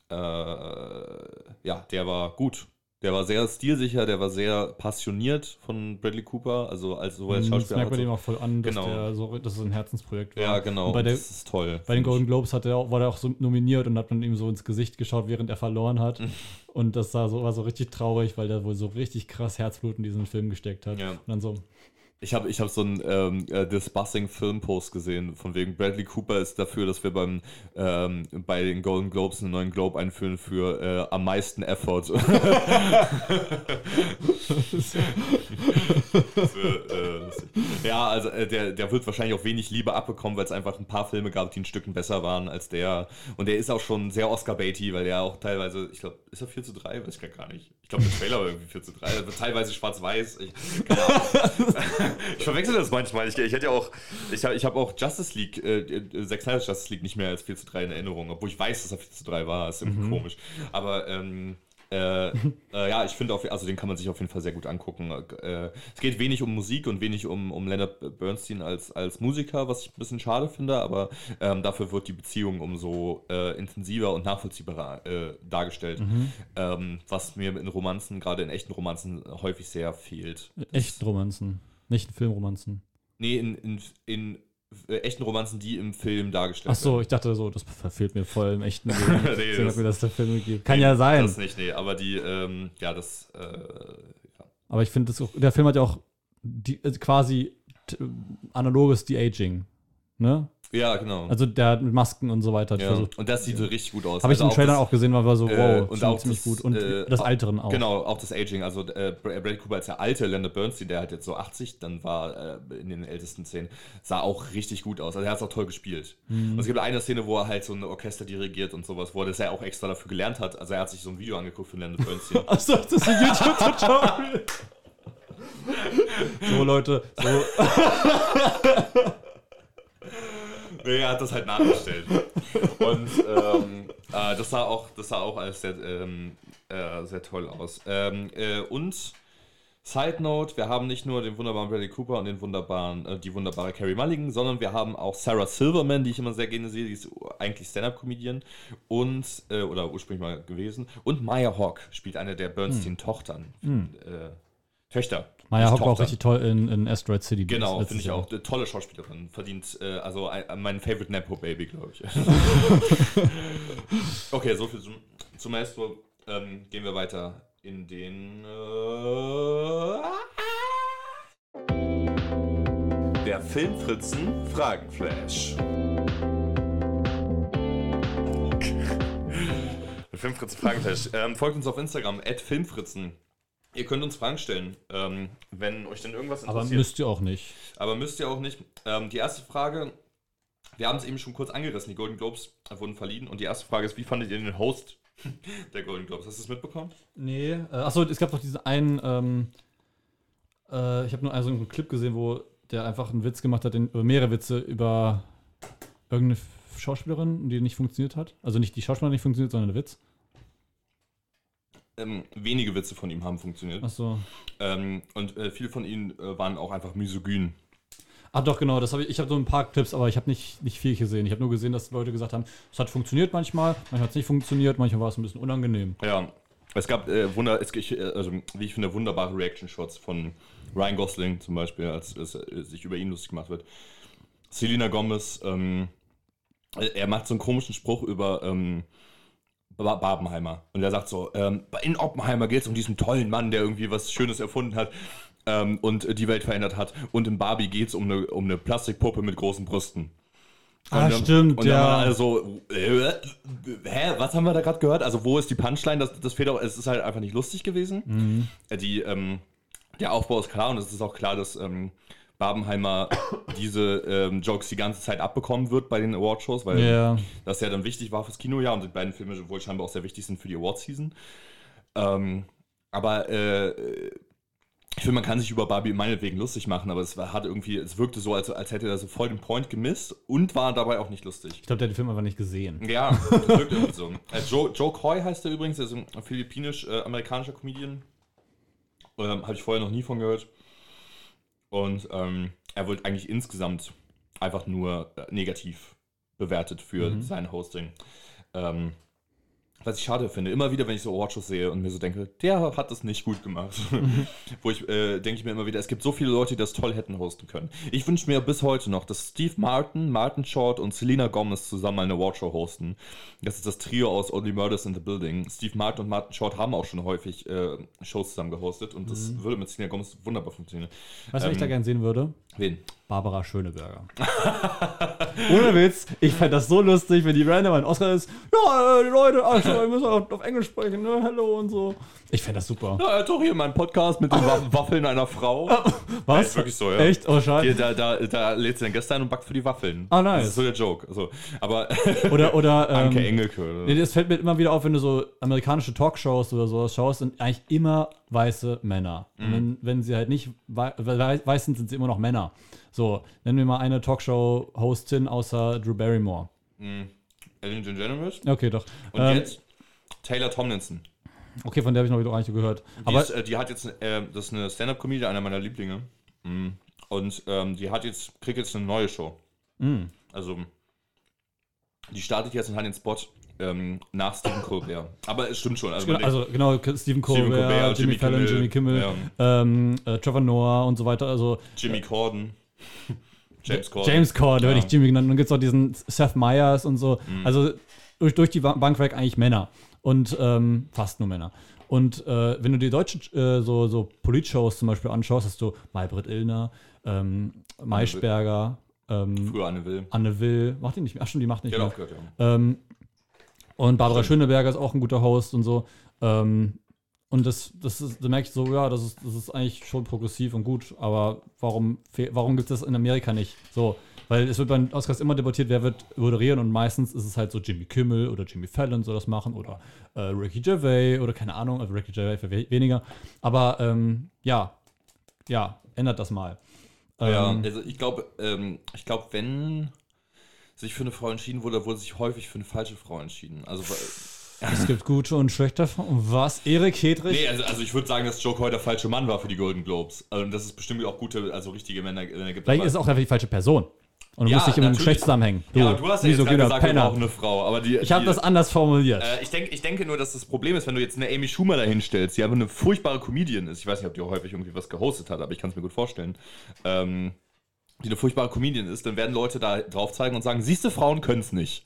ja, der war gut, der war sehr stilsicher, der war sehr passioniert von Bradley Cooper, also sowohl als Schauspieler. Das merkt man dem auch voll an, dass dass es ein Herzensprojekt war. Ja, genau, und das ist toll. Bei den Golden Globes war der auch so nominiert und hat man ihm so ins Gesicht geschaut, während er verloren hat. Und das war so richtig traurig, weil der wohl so richtig krass Herzblut in diesen Film gesteckt hat. Ja. Und dann so... Ich hab so einen Disbussing Filmpost gesehen, von wegen Bradley Cooper ist dafür, dass wir bei den Golden Globes einen neuen Globe einführen für am meisten Effort. Ja, also der wird wahrscheinlich auch wenig Liebe abbekommen, weil es einfach ein paar Filme gab, die ein Stück besser waren als der. Und der ist auch schon sehr Oscar-baity, weil der auch teilweise, ich glaube, ist er 4:3? Weiß ich gar nicht. Ich glaube, der Trailer war irgendwie 4:3. Also teilweise schwarz-weiß. Keine Ahnung. Ich verwechsel das manchmal. Ich hätte ja auch, ich habe auch Justice League, Zack Snyder's Justice League nicht mehr als 4:3 in Erinnerung, obwohl ich weiß, dass er 4:3 war. Ist irgendwie komisch. Aber ja, ich finde, also den kann man sich auf jeden Fall sehr gut angucken. Es geht wenig um Musik und wenig um Leonard Bernstein als Musiker, was ich ein bisschen schade finde, aber dafür wird die Beziehung umso intensiver und nachvollziehbarer dargestellt, was mir in Romanzen, gerade in echten Romanzen, häufig sehr fehlt. Echten Romanzen, nicht in Filmromanzen? Nee, in echten Romanzen, die im Film dargestellt werden. Achso, ich dachte so, das verfehlt mir voll im echten Leben. Nee, so, dass mir das der Film gegeben. Kann ja sein. Das nicht, nee, aber ja. Aber ich finde, der Film hat ja auch quasi analoges De-Aging, ne? Ja, genau. Also der hat mit Masken und so weiter versucht. Und das sieht so richtig gut aus. Habe ich im Trailer auch gesehen, weil war so, wow, und auch ziemlich gut. Und das Alteren auch. Genau, auch das Aging. Also Brad Cooper als der alte Leonard Bernstein, der hat jetzt so 80, dann war in den ältesten Szenen, sah auch richtig gut aus. Also er hat es auch toll gespielt. Mhm. Und es gibt eine Szene, wo er halt so ein Orchester dirigiert und sowas, wo er das ja auch extra dafür gelernt hat. Also er hat sich so ein Video angeguckt von Leonard Bernstein. Achso, das ist ein YouTube-Tutorial. So, Leute, so. Nee, er hat das halt nachgestellt. Und das sah auch alles sehr, sehr toll aus. Und Side Note, wir haben nicht nur den wunderbaren Bradley Cooper und die wunderbare Carey Mulligan, sondern wir haben auch Sarah Silverman, die ich immer sehr gerne sehe, die ist eigentlich Stand-Up-Comedian und oder ursprünglich mal gewesen. Und Maya Hawke spielt eine der Bernstein-Töchtern. Hm. Töchter. Maya Hawke auch richtig toll in Asteroid City. Genau, finde ich auch. Tolle Schauspielerin. Verdient, also mein Favorite Nepo-Baby, glaube ich. Okay, so viel zum Maestro. Gehen wir weiter in den... der Filmfritzen-Fragenflash. Der Filmfritzen-Fragenflash. Folgt uns auf Instagram, @Filmfritzen. Ihr könnt uns Fragen stellen, wenn euch denn irgendwas interessiert. Aber müsst ihr auch nicht. Die erste Frage, wir haben es eben schon kurz angerissen, die Golden Globes wurden verliehen und die erste Frage ist, wie fandet ihr den Host der Golden Globes? Hast du es mitbekommen? Nee. Achso, es gab doch diesen einen, ich habe nur so einen Clip gesehen, wo der einfach einen Witz gemacht hat, mehrere Witze über irgendeine Schauspielerin, die nicht funktioniert hat. Also nicht die Schauspielerin nicht funktioniert, sondern der Witz. Wenige Witze von ihm haben funktioniert. Ach so. Und viele von ihnen waren auch einfach misogyn. Ah doch, genau. Ich habe so ein paar Clips, aber ich habe nicht viel gesehen. Ich habe nur gesehen, dass Leute gesagt haben, es hat funktioniert manchmal hat es nicht funktioniert, manchmal war es ein bisschen unangenehm. Ja, es gab wie ich finde, wunderbare Reaction-Shots von Ryan Gosling zum Beispiel, als es sich über ihn lustig gemacht wird. Selena Gomez, er macht so einen komischen Spruch über... Barbenheimer. Und er sagt so, in Oppenheimer geht es um diesen tollen Mann, der irgendwie was Schönes erfunden hat und die Welt verändert hat. Und in Barbie geht es um eine Plastikpuppe mit großen Brüsten. Und dann alle so, hä, was haben wir da gerade gehört? Also wo ist die Punchline? Das fehlt auch, es ist halt einfach nicht lustig gewesen. Mhm. Der Aufbau ist klar und es ist auch klar, dass Barbenheimer diese Jokes die ganze Zeit abbekommen wird bei den Awardshows, weil das ja dann wichtig war fürs Kinojahr und die beiden Filme wohl scheinbar auch sehr wichtig sind für die Award-Season. Ich finde, man kann sich über Barbie meinetwegen lustig machen, aber es wirkte so, als hätte er so voll den Point gemisst und war dabei auch nicht lustig. Ich glaube, der hat den Film einfach nicht gesehen. Ja, das wirkt irgendwie so. Joe Coy heißt er übrigens, also ein philippinisch-amerikanischer Comedian. Habe ich vorher noch nie von gehört. Und er wird eigentlich insgesamt einfach nur negativ bewertet für sein Hosting. Was ich schade finde. Immer wieder, wenn ich so Awardshows sehe und mir so denke, der hat das nicht gut gemacht. Denke ich mir immer wieder, es gibt so viele Leute, die das toll hätten hosten können. Ich wünsche mir bis heute noch, dass Steve Martin, Martin Short und Selena Gomez zusammen eine Awardshow hosten. Das ist das Trio aus Only Murders in the Building. Steve Martin und Martin Short haben auch schon häufig Shows zusammen gehostet und das würde mit Selena Gomez wunderbar funktionieren. Weißt du, was ich da gerne sehen würde? Wen? Barbara Schöneberger. Ohne Witz, ich fand das so lustig, wenn die random ein Oscar ist. Ja, die Leute, wir müssen auch auf Englisch sprechen, ne? Hallo und so. Ich fand das super. Ja, er hat doch hier meinen Podcast mit den Waffeln einer Frau. Was? Ist wirklich so, ja. Echt? Oh, scheiße. Hier, da lädt sie dann Gäste ein und backt für die Waffeln. Ah, nice. Das ist so der Joke. Also, aber oder Anke Engelke. Oder? Nee, das fällt mir immer wieder auf, wenn du so amerikanische Talkshows oder sowas schaust, sind eigentlich immer weiße Männer. Mhm. Und wenn sie halt nicht weiß sind, sind sie immer noch Männer. So, nennen wir mal eine Talkshow-Hostin außer Drew Barrymore. Mhm. Ellen DeGeneres. Okay, doch. Und jetzt Taylor Tomlinson. Okay, von der habe ich noch wieder gar nicht gehört. Aber die hat jetzt, das ist eine Stand-Up-Comedy, einer meiner Lieblinge. Mhm. Und die kriegt jetzt eine neue Show. Mhm. Also, die startet jetzt und hat den Spot nach Stephen Colbert. Aber es stimmt schon. Also genau, Stephen Colbert, Jimmy Fallon, Jimmy Kimmel, Trevor Noah und so weiter. Also Jimmy Corden. James Corden, werde ich Jimmy genannt. Und dann gibt es auch diesen Seth Meyers und so. Mhm. Also durch die Bank weg eigentlich Männer. Und fast nur Männer. Und wenn du dir deutsche so Polit-Shows zum Beispiel anschaust, hast du Maybrit Illner, Maischberger, Früher Anne Will. Anne Will. Macht die nicht mehr? Ach schon, die macht nicht mehr. Gehört, ja. Und Barbara Schöneberger ist auch ein guter Host und so. Und das merke ich so, ja, das ist eigentlich schon progressiv und gut, aber warum gibt es das in Amerika nicht? So, weil es wird bei den Oscars immer debattiert, wer wird moderieren, und meistens ist es halt so Jimmy Kimmel oder Jimmy Fallon soll das machen oder Ricky Gervais oder keine Ahnung, also Ricky Gervais für weniger. Aber ja, ändert das mal. Ja, also ich glaube, wenn sich für eine Frau entschieden wurde, wurde sich häufig für eine falsche Frau entschieden. Also es gibt gute und schlechte Frauen. Was? Erik Hedrich? Nee, also ich würde sagen, dass Joker heute der falsche Mann war für die Golden Globes. Also das ist bestimmt auch gute, also richtige Männer gibt. Vielleicht ist es auch einfach die falsche Person. Und du musst dich immer im Geschlecht zusammenhängen. Du, ja, du hast ja jetzt gerade gesagt, wir brauchen eine Frau. Aber ich habe das anders formuliert. Ich denke nur, dass das Problem ist, wenn du jetzt eine Amy Schumer da hinstellst, die einfach eine furchtbare Comedian ist. Ich weiß nicht, ob die auch häufig irgendwie was gehostet hat, aber ich kann es mir gut vorstellen. Die eine furchtbare Comedian ist, dann werden Leute da drauf zeigen und sagen, siehste, Frauen können es nicht.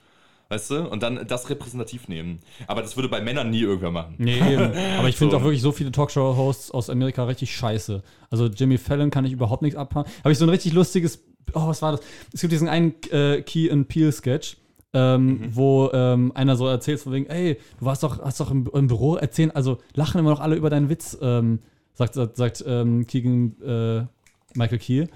Weißt du? Und dann das repräsentativ nehmen. Aber das würde bei Männern nie irgendwer machen. Nee, eben. Aber ich finde auch wirklich so viele Talkshow-Hosts aus Amerika richtig scheiße. Also Jimmy Fallon kann ich überhaupt nichts abhaben. Habe ich so ein richtig lustiges... Oh, was war das? Es gibt diesen einen Key-and-Peele-Sketch, wo einer so erzählt von wegen, ey, du hast doch im Büro erzählen, also lachen immer noch alle über deinen Witz, sagt Michael Key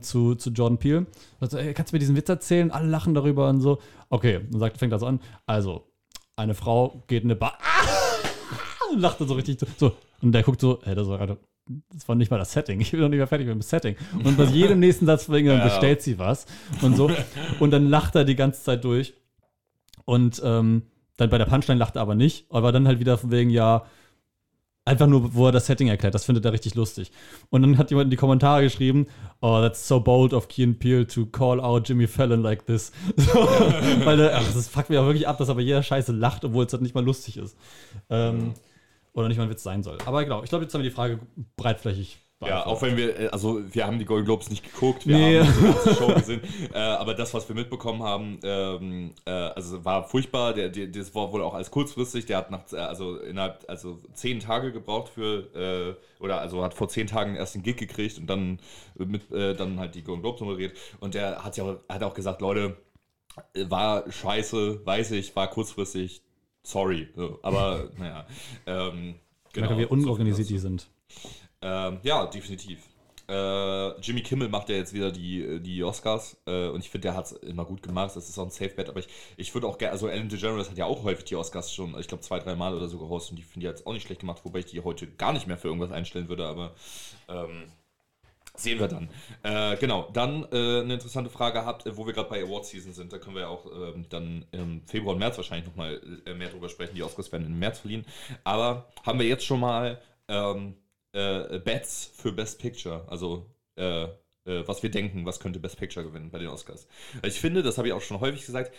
zu Jordan Peele. Also, ey, kannst du mir diesen Witz erzählen? Alle lachen darüber und so. Okay, dann fängt das an. Also, eine Frau geht in eine Bar und lacht dann so richtig. So. Und der guckt so, ey, das war nicht mal das Setting. Ich bin noch nicht mal fertig mit dem Setting. Und bei jedem nächsten Satz bestellt sie was und so. Und dann lacht er die ganze Zeit durch. Und dann bei der Punchline lacht er aber nicht. Aber dann halt wieder von wegen, ja, einfach nur, wo er das Setting erklärt. Das findet er richtig lustig. Und dann hat jemand in die Kommentare geschrieben, oh, that's so bold of Keanu Peele to call out Jimmy Fallon like this. So, weil das fuckt mir auch wirklich ab, dass aber jeder Scheiße lacht, obwohl es halt nicht mal lustig ist. Oder nicht mal ein Witz sein soll. Aber genau, ich glaube, jetzt haben wir die Frage breitflächig beantwortet. Ja, auch wenn wir haben die Golden Globes nicht geguckt, haben die ganze Show gesehen, aber das, was wir mitbekommen haben, also war furchtbar, das war wohl auch als kurzfristig, der hat innerhalb 10 Tage gebraucht für, hat vor 10 Tagen erst einen Gig gekriegt und dann halt die Golden Globes moderiert, und der hat auch gesagt, Leute, war scheiße, weiß ich, war kurzfristig, sorry, so, aber naja. Genau. Merke, wie unorganisiert die sind. Ja, definitiv. Jimmy Kimmel macht ja jetzt wieder die Oscars, und ich finde, der hat es immer gut gemacht. Das ist auch ein Safe-Bet, aber ich würde auch gerne, also Ellen DeGeneres hat ja auch häufig die Oscars schon, ich glaube 2-3 Mal oder so gehostet, und die finde ich jetzt auch nicht schlecht gemacht, wobei ich die heute gar nicht mehr für irgendwas einstellen würde, aber sehen wir dann. Genau, dann eine interessante Frage habt, wo wir gerade bei Award Season sind. Da können wir ja auch dann im Februar und März wahrscheinlich nochmal mehr drüber sprechen. Die Oscars werden im März verliehen. Aber haben wir jetzt schon mal Bets für Best Picture? Also was wir denken, was könnte Best Picture gewinnen bei den Oscars? Ich finde, das habe ich auch schon häufig gesagt,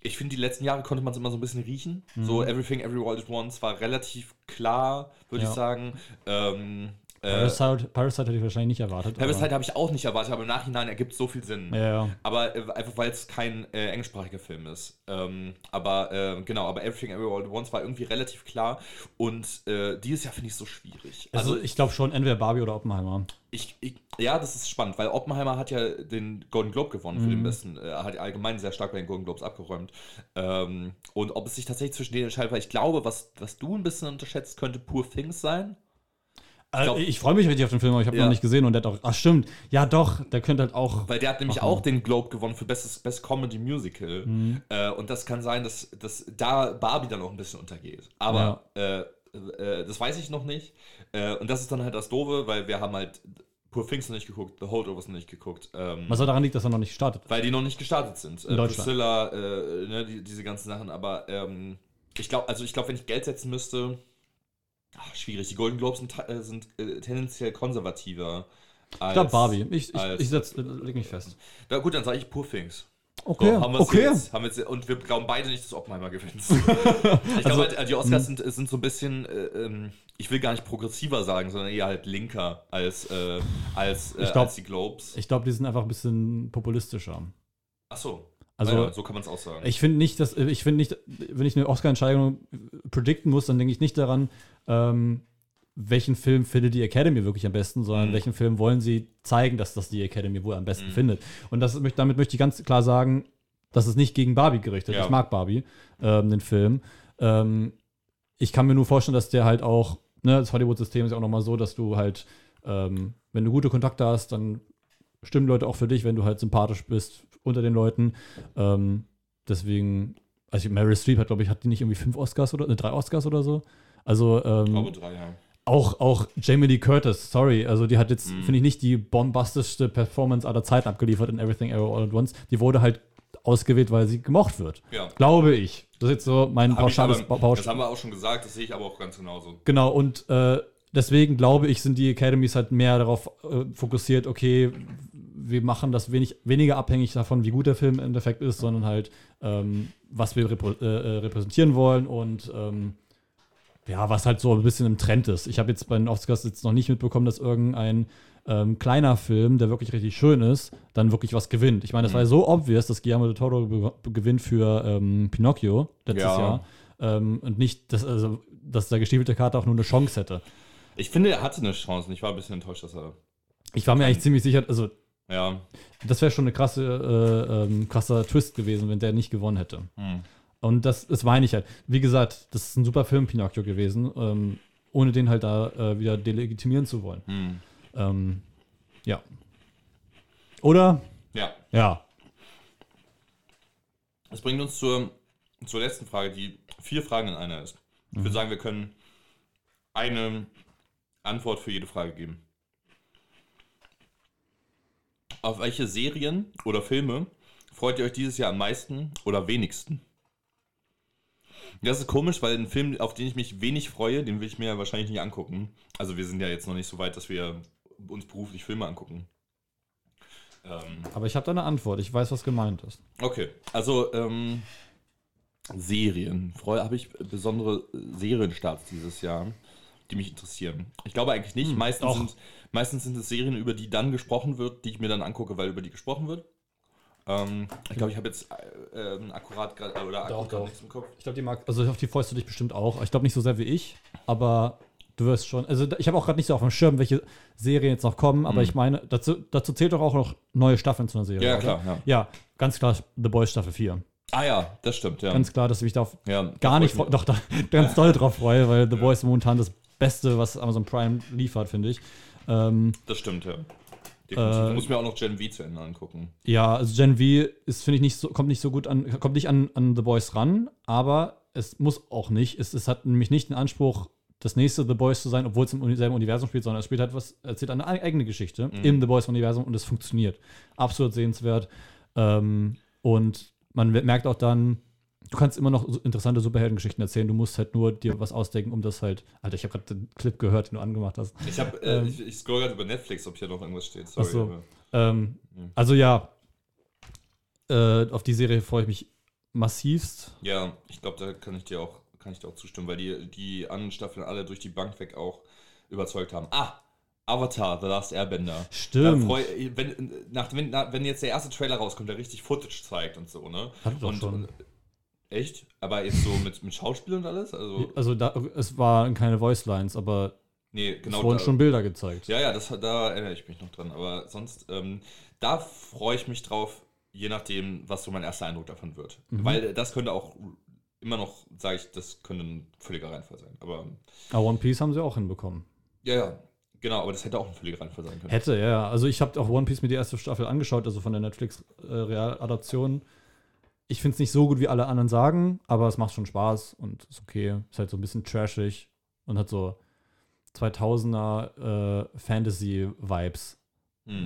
ich finde, die letzten Jahre konnte man es immer so ein bisschen riechen. Mhm. So Everything, Everywhere at Once war relativ klar, würde ich sagen. Parasite hätte ich wahrscheinlich nicht erwartet. Parasite habe ich auch nicht erwartet, aber im Nachhinein ergibt es so viel Sinn. Ja. Aber einfach, weil es kein englischsprachiger Film ist. Aber Everything Everywhere at Once war irgendwie relativ klar. Und dieses Jahr finde ich es so schwierig. Also ich glaube schon, entweder Barbie oder Oppenheimer. Ja, das ist spannend, weil Oppenheimer hat ja den Golden Globe gewonnen für den besten. Er hat allgemein sehr stark bei den Golden Globes abgeräumt. Und ob es sich tatsächlich zwischen denen entscheidet, weil ich glaube, was du ein bisschen unterschätzt, könnte Poor Things sein. Ich freue mich richtig auf den Film, aber ich habe noch nicht gesehen, und der hat auch. Ach stimmt, ja doch, der könnte halt auch. Weil der hat nämlich auch den Globe gewonnen für Best Comedy Musical. Mhm. Und das kann sein, dass da Barbie dann auch ein bisschen untergeht. Aber das weiß ich noch nicht. Und das ist dann halt das Doofe, weil wir haben halt Poor Things noch nicht geguckt, The Holdovers noch nicht geguckt. Was auch daran liegt, dass er noch nicht gestartet ist. Weil die noch nicht gestartet sind. Priscilla, diese ganzen Sachen. Aber ich glaube, wenn ich Geld setzen müsste. Ach, schwierig. Die Golden Globes sind tendenziell konservativer als... Ich glaube, Barbie. Ich leg mich fest. Na gut, dann sage ich Poor Things. Okay, so, haben wir jetzt, und wir glauben beide nicht, dass Oppenheimer gewinnt. Ich glaube, die Oscars sind so ein bisschen, ich will gar nicht progressiver sagen, sondern eher halt linker als die Globes. Ich glaube, die sind einfach ein bisschen populistischer. Ach so. Also, ja, so kann man es auch sagen. Ich finde nicht, wenn ich eine Oscar-Entscheidung predikten muss, dann denke ich nicht daran, welchen Film findet die Academy wirklich am besten, sondern welchen Film wollen sie zeigen, dass das die Academy wohl am besten findet. Und das, damit möchte ich ganz klar sagen, das ist nicht gegen Barbie gerichtet. Ja. Ich mag Barbie, den Film. Ich kann mir nur vorstellen, dass der halt auch, ne, das Hollywood-System ist ja auch nochmal so, dass du halt, wenn du gute Kontakte hast, dann stimmen Leute auch für dich, wenn du halt sympathisch bist unter den Leuten. Deswegen, also Meryl Streep hat, glaube ich, hat die nicht irgendwie 5 Oscars oder, ne, 3 Oscars oder so? Also, ich glaube 3, ja. Auch Jamie Lee Curtis, sorry, also die hat jetzt, finde ich, nicht die bombastischste Performance aller Zeiten abgeliefert in Everything Everywhere All at Once. Die wurde halt ausgewählt, weil sie gemocht wird. Ja. Glaube ich. Das ist jetzt so mein pauschales Pauschal. Das haben wir auch schon gesagt, das sehe ich aber auch ganz genauso. Genau, und deswegen glaube ich, sind die Academies halt mehr darauf fokussiert, okay, wir machen das weniger abhängig davon, wie gut der Film im Endeffekt ist, sondern halt, was wir repräsentieren wollen und ja, was halt so ein bisschen im Trend ist. Ich habe jetzt bei den Oscars jetzt noch nicht mitbekommen, dass irgendein kleiner Film, der wirklich richtig schön ist, dann wirklich was gewinnt. Ich meine, das war ja so obvious, dass Guillermo del Toro gewinnt für Pinocchio letztes Jahr. Und nicht, dass der gestiefelte Kater auch nur eine Chance hätte. Ich finde, er hatte eine Chance und ich war ein bisschen enttäuscht, dass er... Ich war mir eigentlich ziemlich sicher, also... Ja. Das wäre schon eine krasser Twist gewesen, wenn der nicht gewonnen hätte. Und das meine ich halt. Wie gesagt, das ist ein super Film, Pinocchio, gewesen, ohne den halt da wieder delegitimieren zu wollen. Ja. Oder? Ja. Ja. Das bringt uns zur letzten Frage, die 4 Fragen in einer ist. Ich würde sagen, wir können eine Antwort für jede Frage geben. Auf welche Serien oder Filme freut ihr euch dieses Jahr am meisten oder wenigsten? Das ist komisch, weil ein Film, auf den ich mich wenig freue, den will ich mir ja wahrscheinlich nicht angucken. Also wir sind ja jetzt noch nicht so weit, dass wir uns beruflich Filme angucken. Aber ich habe da eine Antwort. Ich weiß, was gemeint ist. Okay, also Serien. Habe ich besondere Serienstarts dieses Jahr, die mich interessieren? Ich glaube eigentlich nicht. Meistens sind es Serien, über die dann gesprochen wird, die ich mir dann angucke, weil über die gesprochen wird. Ich glaube, ich habe jetzt akkurat gerade nichts im Kopf. Ich glaube, auf die freust du dich bestimmt auch. Ich glaube nicht so sehr wie ich, aber du wirst schon. Also ich habe auch gerade nicht so auf dem Schirm, welche Serien jetzt noch kommen, aber ich meine, dazu zählt doch auch noch neue Staffeln zu einer Serie. Ja, klar. Ja, ganz klar, The Boys Staffel 4. Ah ja, das stimmt, ja. Ganz klar, dass ich mich da ganz doll drauf freue, weil The Boys momentan das Beste, was Amazon Prime liefert, finde ich. Das stimmt, ja. Ich muss mir auch noch Gen V zu Ende angucken. Ja, also Gen V ist, finde ich, kommt nicht an The Boys ran, aber es muss auch nicht. Es hat nämlich nicht den Anspruch, das nächste The Boys zu sein, obwohl es im selben Universum spielt, sondern es spielt halt erzählt eine eigene Geschichte im The Boys-Universum und es funktioniert. Absolut sehenswert. Und man merkt auch dann, du kannst immer noch interessante Superheldengeschichten erzählen, du musst halt nur dir was ausdenken, um das halt... Alter, ich habe gerade den Clip gehört, den du angemacht hast. Ich scroll gerade über Netflix, ob hier noch irgendwas steht. Sorry. So. Also ja, auf die Serie freue ich mich massivst. Ja, ich glaube, da kann ich dir auch zustimmen, weil die anderen Staffeln alle durch die Bank weg auch überzeugt haben. Avatar, The Last Airbender. Stimmt. Wenn jetzt der erste Trailer rauskommt, der richtig Footage zeigt und so, ne? Hat doch schon. Echt? Aber jetzt so mit Schauspiel und alles? Also es waren keine Voicelines, aber es wurden schon Bilder gezeigt. Ja, da erinnere ich mich noch dran. Aber sonst, da freue ich mich drauf, je nachdem, was so mein erster Eindruck davon wird. Weil das könnte auch immer noch, sage ich, das könnte ein völliger Reinfall sein. Aber One Piece haben sie auch hinbekommen. Ja. Genau, aber das hätte auch ein völliger Reinfall sein können. Hätte, ja. Also ich habe auch One Piece mir die erste Staffel angeschaut, also von der Netflix-Realadaption. Ich finde es nicht so gut, wie alle anderen sagen, aber es macht schon Spaß und ist okay. Ist halt so ein bisschen trashig und hat so 2000er Fantasy-Vibes.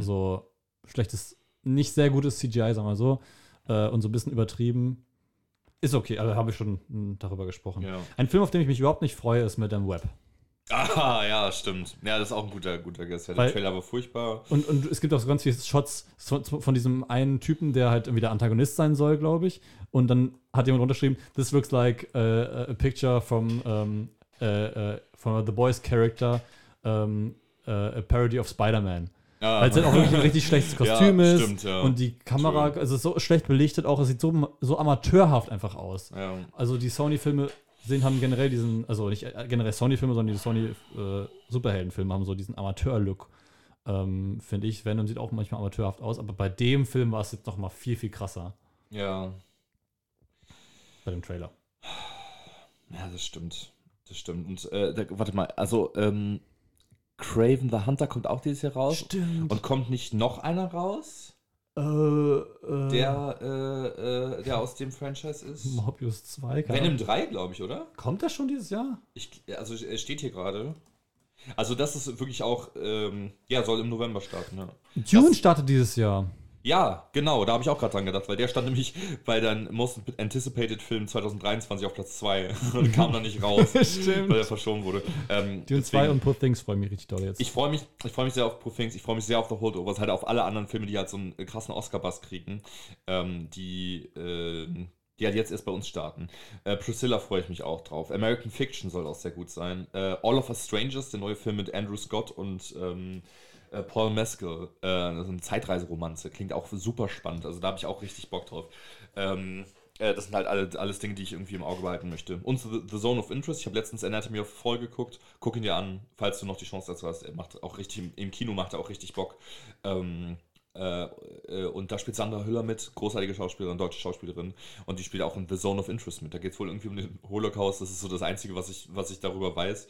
So schlechtes, nicht sehr gutes CGI, sagen wir so. Und so ein bisschen übertrieben. Ist okay, also habe ich schon darüber gesprochen. Ja. Ein Film, auf den ich mich überhaupt nicht freue, ist Madame Web. Ah, ja, stimmt. Ja, das ist auch ein guter Guess. Der Trailer war furchtbar. Und es gibt auch so ganz viele Shots von diesem einen Typen, der halt irgendwie der Antagonist sein soll, glaube ich. Und dann hat jemand runtergeschrieben, this looks like a picture from The Boys character, a parody of Spider-Man. Ja, weil es halt auch wirklich ein richtig schlechtes Kostüm ist. Stimmt, ja. Und die Kamera, also so schlecht belichtet auch, es sieht so amateurhaft einfach aus. Ja. Also die Sony-Filme sehen, haben generell diesen, also nicht generell Sony-Filme, sondern diese Sony-Superhelden-Filme haben so diesen Amateur-Look, finde ich. Venom sieht auch manchmal amateurhaft aus, aber bei dem Film war es jetzt nochmal viel, viel krasser. Ja. Bei dem Trailer. Ja, das stimmt. Das stimmt. Und warte mal, also Kraven the Hunter kommt auch dieses Jahr raus. Stimmt. Und kommt nicht noch einer raus? Der aus dem Franchise ist? Morbius 2. Venom 3, glaube ich, oder? Kommt das schon dieses Jahr? Also steht hier gerade. Also das ist wirklich auch, soll im November starten. Ja. Dune startet dieses Jahr. Ja, genau, da habe ich auch gerade dran gedacht, weil der stand nämlich bei deinem Most Anticipated Film 2023 auf Platz 2 und kam dann nicht raus, weil er verschoben wurde. Dune 2 und Poor Things freuen mich richtig doll jetzt. Ich freue mich sehr auf Poor Things, ich freue mich sehr auf The Holdovers, halt auf alle anderen Filme, die halt so einen krassen Oscar-Bass kriegen, die halt jetzt erst bei uns starten. Priscilla freue ich mich auch drauf. American Fiction soll auch sehr gut sein. All of Us Strangers, der neue Film mit Andrew Scott und Paul Mescal, so eine Zeitreiseromanze, klingt auch super spannend, also da habe ich auch richtig Bock drauf. Das sind halt alles Dinge, die ich irgendwie im Auge behalten möchte. Und The Zone of Interest, ich habe letztens Anatomy of Fall geguckt, guck ihn dir an, falls du noch die Chance dazu hast, im Kino macht er auch richtig Bock. Und da spielt Sandra Hüller mit, großartige Schauspielerin, deutsche Schauspielerin, und die spielt auch in The Zone of Interest mit, da geht es wohl irgendwie um den Holocaust, das ist so das Einzige, was ich darüber weiß.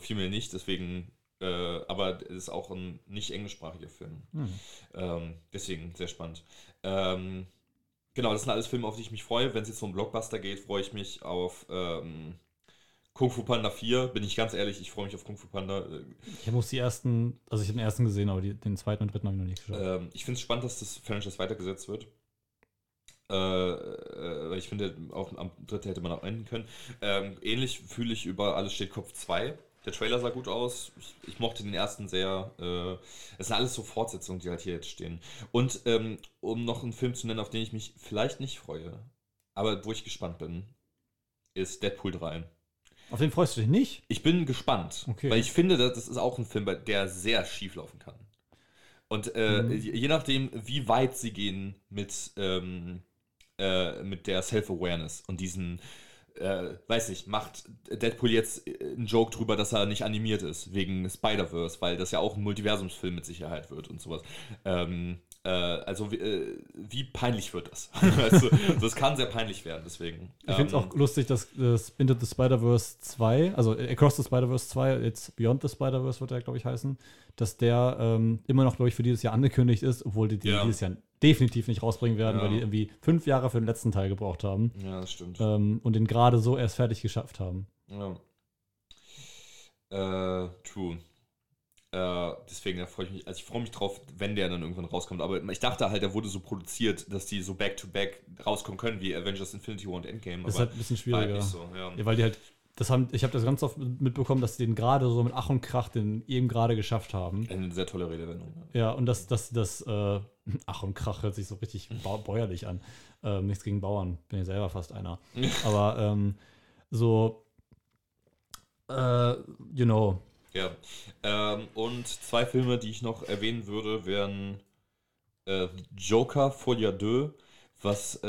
Vielmehr nicht, deswegen, aber es ist auch ein nicht englischsprachiger Film. Deswegen sehr spannend. Genau, das sind alles Filme, auf die ich mich freue. Wenn es jetzt um Blockbuster geht, freue ich mich auf Kung Fu Panda 4. Bin ich ganz ehrlich, ich freue mich auf Kung Fu Panda. Ich habe den ersten gesehen, aber den zweiten und dritten habe ich noch nicht geschaut. Ich finde es spannend, dass das Franchise weitergesetzt wird. Ich finde, auch am dritten hätte man auch enden können. Ähnlich fühle ich über Alles steht Kopf 2. Der Trailer sah gut aus. Ich mochte den ersten sehr. Es sind alles so Fortsetzungen, die halt hier jetzt stehen. Und um noch einen Film zu nennen, auf den ich mich vielleicht nicht freue, aber wo ich gespannt bin, ist Deadpool 3. Auf den freust du dich nicht? Ich bin gespannt, okay. Weil ich finde, das ist auch ein Film, der sehr schief laufen kann. Und je nachdem, wie weit sie gehen mit der Self-Awareness und diesen, weiß nicht, macht Deadpool jetzt einen Joke drüber, dass er nicht animiert ist, wegen Spider-Verse, weil das ja auch ein Multiversumsfilm mit Sicherheit wird und sowas. Wie peinlich wird das? Also, das kann sehr peinlich werden, deswegen. Ich finde es auch lustig, dass Into the Spider-Verse 2, also Across the Spider-Verse 2, jetzt Beyond the Spider-Verse wird der, glaube ich, heißen, dass der immer noch, glaube ich, für dieses Jahr angekündigt ist, obwohl die dieses Jahr definitiv nicht rausbringen werden, weil die irgendwie 5 Jahre für den letzten Teil gebraucht haben. Ja, das stimmt. Und den gerade so erst fertig geschafft haben. Ja. True. Deswegen, da freue ich mich, also ich freue mich drauf, wenn der dann irgendwann rauskommt, aber ich dachte halt, der wurde so produziert, dass die so back-to-back rauskommen können, wie Avengers Infinity War und Endgame. Das ist halt ein bisschen schwieriger. Halt so, ja, weil die halt ich habe das ganz oft mitbekommen, dass sie den gerade so mit Ach und Krach den eben gerade geschafft haben. Eine sehr tolle Redewendung. Ja, und das Ach und Krach hört sich so richtig bäuerlich an. Nichts gegen Bauern, bin ja selber fast einer. Aber you know. Ja. Und 2 Filme, die ich noch erwähnen würde, wären Joker, Folie 2, was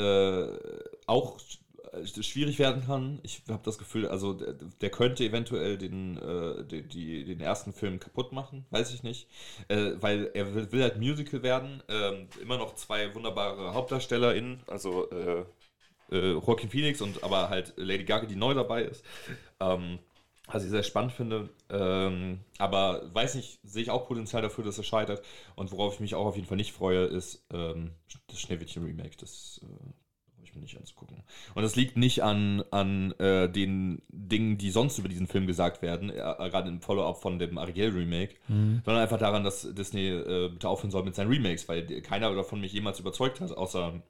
auch schwierig werden kann. Ich habe das Gefühl, also der könnte eventuell den ersten Film kaputt machen, weiß ich nicht, weil er will halt Musical werden, immer noch 2 wunderbare HauptdarstellerInnen, also Joaquin Phoenix und aber halt Lady Gaga, die neu dabei ist, was ich sehr spannend finde, aber weiß nicht, sehe ich auch Potenzial dafür, dass er scheitert, und worauf ich mich auch auf jeden Fall nicht freue, ist das Schneewittchen-Remake, das ich mir nicht anzugucken. Und das liegt nicht an den Dingen, die sonst über diesen Film gesagt werden, gerade im Follow-up von dem Ariel-Remake, sondern einfach daran, dass Disney bitte aufhören soll mit seinen Remakes, weil keiner davon mich jemals überzeugt hat, außer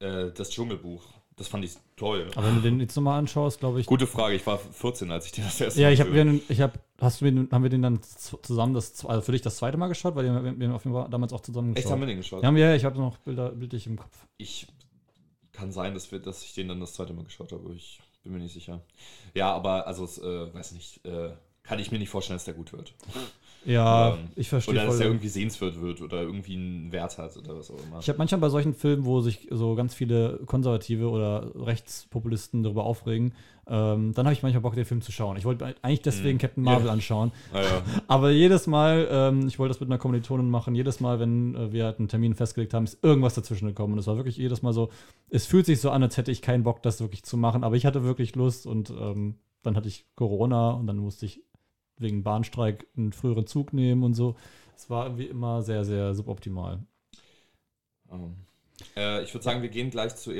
das Dschungelbuch. Das fand ich toll. Aber wenn du den jetzt nochmal anschaust, glaube ich... Gute Frage, ich war 14, als ich den das erste Mal... Ja, haben wir den dann zusammen, also für dich das zweite Mal geschaut? Weil wir haben auf jeden Fall damals auch zusammen geschaut. Echt, haben wir den geschaut? Ja, ich habe noch bildlich im Kopf. Kann sein, dass ich den dann das zweite Mal geschaut habe, ich bin mir nicht sicher. Ja, aber, weiß nicht, kann ich mir nicht vorstellen, dass der gut wird. Ja, ich verstehe. Oder dass er irgendwie sehenswert wird oder irgendwie einen Wert hat oder was auch immer. Ich habe manchmal bei solchen Filmen, wo sich so ganz viele Konservative oder Rechtspopulisten darüber aufregen, dann habe ich manchmal Bock, den Film zu schauen. Ich wollte eigentlich deswegen Captain Marvel anschauen. Ah, ja. Aber jedes Mal, ich wollte das mit einer Kommilitonin machen, jedes Mal, wenn wir halt einen Termin festgelegt haben, ist irgendwas dazwischen gekommen. Und es war wirklich jedes Mal so, es fühlt sich so an, als hätte ich keinen Bock, das wirklich zu machen. Aber ich hatte wirklich Lust und dann hatte ich Corona und dann musste ich wegen Bahnstreik einen früheren Zug nehmen und so. Es war wie immer sehr, sehr suboptimal. Ich würde sagen, wir gehen gleich zum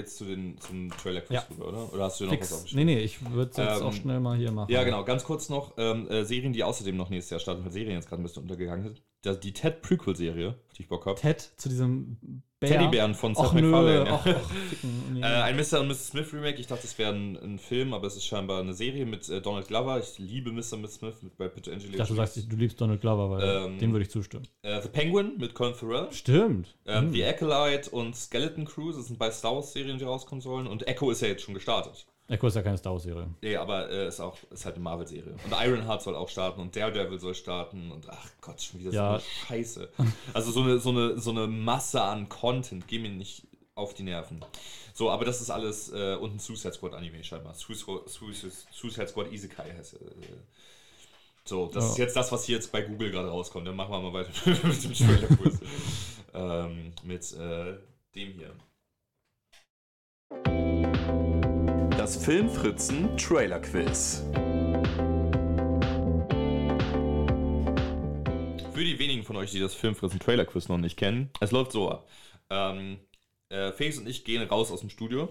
Trailer-Quiz rüber, oder? Oder hast du dir noch was aufgeschrieben? Nee, ich würde es jetzt auch schnell mal hier machen. Ja, genau. Ganz kurz noch Serien, die außerdem noch nächstes Jahr starten, weil Serien jetzt gerade ein bisschen untergegangen sind. Die Ted-Prequel-Serie, auf die ich Bock habe. Ted zu diesem Bär? Teddybären von Seth MacFarlane. Ein Mr. und Mrs. Smith Remake. Ich dachte, es wäre ein Film, aber es ist scheinbar eine Serie mit Donald Glover. Ich liebe Mr. und Mrs. Smith bei Peter Angelou. Ich dachte, du sagst, du liebst Donald Glover, weil dem würde ich zustimmen. The Penguin mit Colin Farrell. Stimmt. The Acolyte und Skeleton Crew. Das sind bei Star Wars-Serien, die rauskommen sollen. Und Echo ist ja jetzt schon gestartet. Echo ist ja keine Star Wars-Serie. Nee, aber ist halt eine Marvel-Serie. Und Ironheart soll auch starten und Daredevil soll starten und ach Gott, schon wieder so eine Scheiße. Also so eine Masse an Content, geh mir nicht auf die Nerven. So, aber das ist alles und ein Suicide Squad Anime scheinbar. Suicide Squad Isekai heißt so, das ist jetzt das, was hier jetzt bei Google gerade rauskommt. Dann machen wir mal weiter mit dem Trailer-Kurs. Mit dem hier. Das Filmfritzen Trailer Quiz. Für die wenigen von euch, die das Filmfritzen Trailer Quiz noch nicht kennen, es läuft so ab. Felix und ich gehen raus aus dem Studio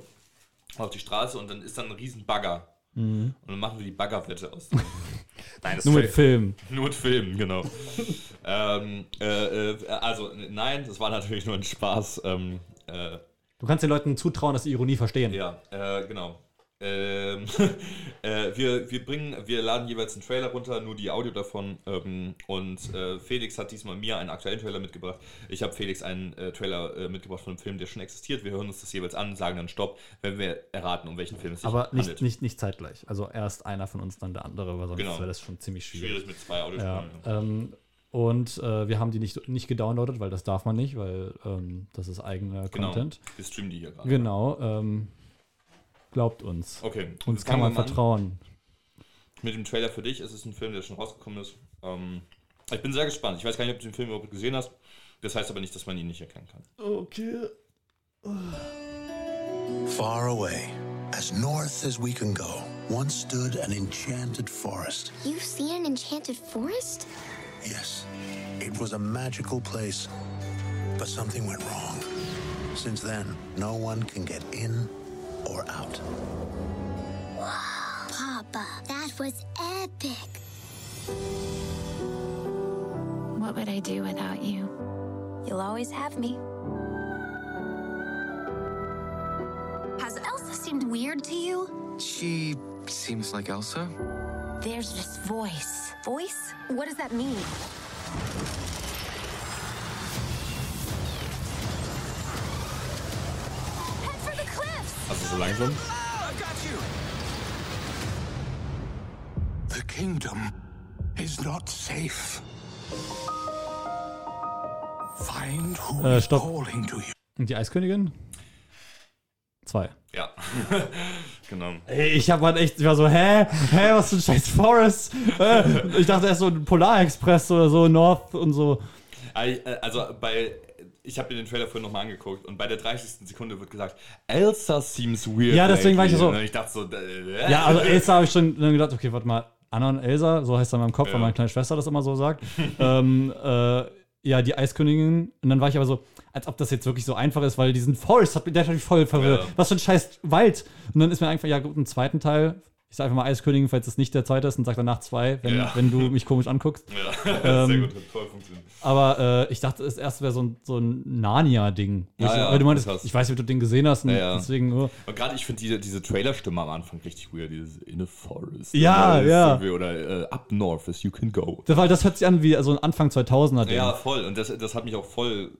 auf die Straße und dann ist dann ein riesen Bagger. Und dann machen wir die Baggerwette aus. Nein, das nur mit Film. Nur mit Film, genau. Nein, das war natürlich nur ein Spaß. Du kannst den Leuten zutrauen, dass sie Ironie verstehen. Ja, genau. Wir laden jeweils einen Trailer runter, nur die Audio davon. Felix hat diesmal mir einen aktuellen Trailer mitgebracht. Ich habe Felix einen Trailer mitgebracht von einem Film, der schon existiert. Wir hören uns das jeweils an, sagen dann Stopp, wenn wir erraten, um welchen Film es sich handelt. Aber nicht zeitgleich. Also erst einer von uns, dann der andere, weil sonst wäre das schon ziemlich schwierig. Schwierig mit zwei Audiospuren. Ja, wir haben die nicht gedownloadet, weil das darf man nicht, weil das ist eigener Content. Genau, wir streamen die hier gerade. Genau, glaubt uns. Okay. Uns kann man vertrauen. Mit dem Trailer für dich, es ist ein Film, der schon rausgekommen ist. Ich bin sehr gespannt. Ich weiß gar nicht, ob du den Film überhaupt gesehen hast. Das heißt aber nicht, dass man ihn nicht erkennen kann. Okay. Far away, as north as we can go, once stood an enchanted forest. You've seen an enchanted forest? Yes, it was a magical place, but something went wrong. Since then, no one can get in or out. Wow, Papa, that was epic. What would I do without you? You'll always have me. Has Elsa seemed weird to you? She seems like Elsa. There's this voice. Voice? What does that mean? Head for the cliffs! That's so langsam. I got you! The kingdom is not safe. Find who is calling to you. Die Eiskönigin? 2. Ja, genau. Ey, ich war so, hä, was für ein scheiß Forest? Ich dachte erst so ein Polarexpress oder so, North und so. Also ich habe mir den Trailer vorhin nochmal angeguckt und bei der 30. Sekunde wird gesagt, Elsa seems weird. Ja, deswegen war ich so. Ich dachte so, ja, also Elsa habe ich schon gedacht, okay, warte mal, Anna und Elsa, so heißt er in meinem Kopf, weil meine kleine Schwester das immer so sagt. Ja, die Eiskönigin. Und dann war ich aber so, als ob das jetzt wirklich so einfach ist, weil diesen Forest hat mich natürlich voll verwirrt. Ja. Was für ein scheiß Wald. Und dann ist mir einfach, ja gut, einen zweiten Teil. Ich sag einfach mal Eiskönigin, falls das nicht der zweite ist und sag danach 2, wenn du mich komisch anguckst. Ja, sehr gut, hat voll funktioniert. Aber ich dachte, das erste wäre so ein Narnia-Ding. Weil du meintest, ich weiß, wie du den gesehen hast. Und deswegen. Oh. Und gerade ich finde diese Trailer-Stimme am Anfang richtig weird. Dieses In a Forest. Ja. Oder Up North as you can go. Weil das hört sich an wie so ein Anfang 2000er-Ding. Ja, voll. Und das hat mich auch voll.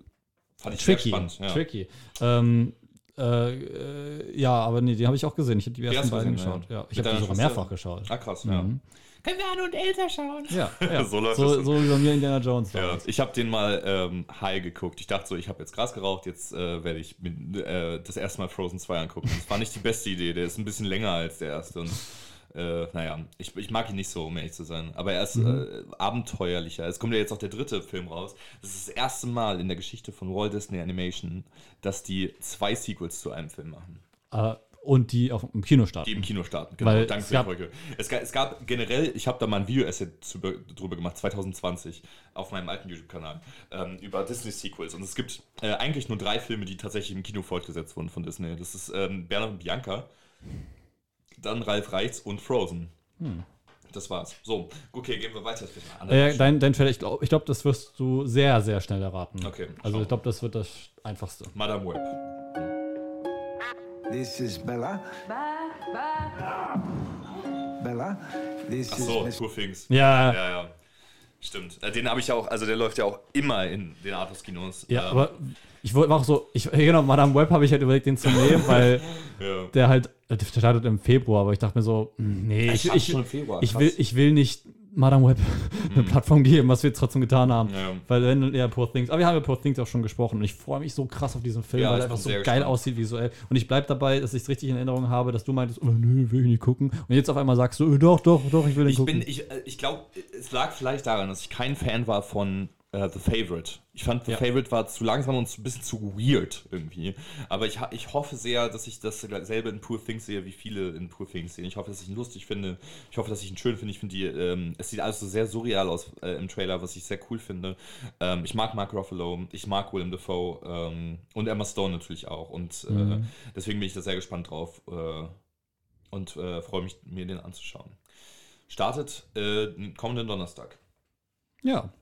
Fand ich tricky, sehr spannend. Ja. Tricky. Aber nee, die habe ich auch gesehen. Ich habe die ersten beiden geschaut. Ja. Ich habe die sogar mehrfach geschaut. Ah, krass, ja. können wir Anne und Elsa schauen? Ja, ja. so läuft es so wie bei mir Indiana Jones. Ja. Ich habe den mal high geguckt. Ich dachte so, ich habe jetzt Gras geraucht, jetzt werde ich das erste Mal Frozen 2 angucken. Das war nicht die beste Idee, der ist ein bisschen länger als der erste und naja, ich mag ihn nicht so, um ehrlich zu sein. Aber er ist abenteuerlicher. Es kommt ja jetzt auch der dritte Film raus. Das ist das erste Mal in der Geschichte von Walt Disney Animation, dass die 2 Sequels zu einem Film machen. Und die auch im Kino starten. Die im Kino starten, genau. Weil danke für die Folge. Es gab generell, ich habe da mal ein Video-Essay drüber gemacht, 2020, auf meinem alten YouTube-Kanal, über Disney-Sequels. Und es gibt eigentlich nur 3 Filme, die tatsächlich im Kino fortgesetzt wurden von Disney. Das ist Bernhard und Bianca, dann Ralf Reichs und Frozen. Das war's. So, okay, gehen wir weiter. Dein Feld, ich glaube, das wirst du sehr, sehr schnell erraten. Okay. Also ich glaube, das wird das Einfachste. Madame Web. This is Bella. Bella. This is Poor Things. Ja. Stimmt. Den habe ich ja auch, also der läuft ja auch immer in den Arthouse-Kinos. Ja, aber ich wollte auch so, Madame Web habe ich halt überlegt, den zu nehmen, weil der halt, der startet im Februar, aber ich dachte mir so, nee, ich will nicht Madame Web eine Plattform geben, was wir jetzt trotzdem getan haben. Ja. Weil dann eher Poor Things. Aber wir haben über Poor Things auch schon gesprochen und ich freue mich so krass auf diesen Film, weil er einfach so geil aussieht visuell. Und ich bleibe dabei, dass ich es richtig in Erinnerung habe, dass du meintest, oh nö, will ich nicht gucken. Und jetzt auf einmal sagst du, doch, ich will den gucken. Ich glaube, es lag vielleicht daran, dass ich kein Fan war von The Favorite. Ich fand, The Favorite war zu langsam und ein bisschen zu weird irgendwie. Aber ich hoffe sehr, dass ich dasselbe in Poor Things sehe, wie viele in Poor Things sehen. Ich hoffe, dass ich ihn lustig finde. Ich hoffe, dass ich ihn schön finde. Ich finde, es sieht alles so sehr surreal aus im Trailer, was ich sehr cool finde. Ich mag Mark Ruffalo, ich mag Willem Dafoe und Emma Stone natürlich auch. Und deswegen bin ich da sehr gespannt drauf und freue mich, mir den anzuschauen. Startet kommenden Donnerstag. Ja.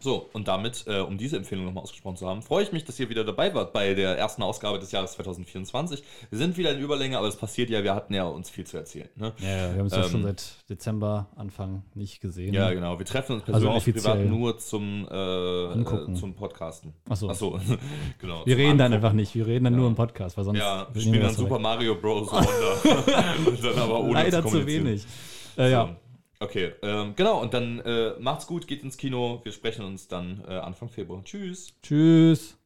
So, und damit, um diese Empfehlung nochmal ausgesprochen zu haben, freue ich mich, dass ihr wieder dabei wart bei der ersten Ausgabe des Jahres 2024. Wir sind wieder in Überlänge, aber das passiert ja, wir hatten ja uns viel zu erzählen. Ne? Ja, wir haben uns ja schon seit Dezember, Anfang nicht gesehen. Ja, genau, wir treffen uns persönlich privat nur zum Podcasten. Achso. Genau. Wir reden dann einfach nicht, wir reden dann nur im Podcast, weil sonst... Ja, wir spielen dann Super Mario Bros. Und dann aber ohne leider zu wenig. So. Okay, genau, und dann macht's gut, geht ins Kino. Wir sprechen uns dann Anfang Februar. Tschüss.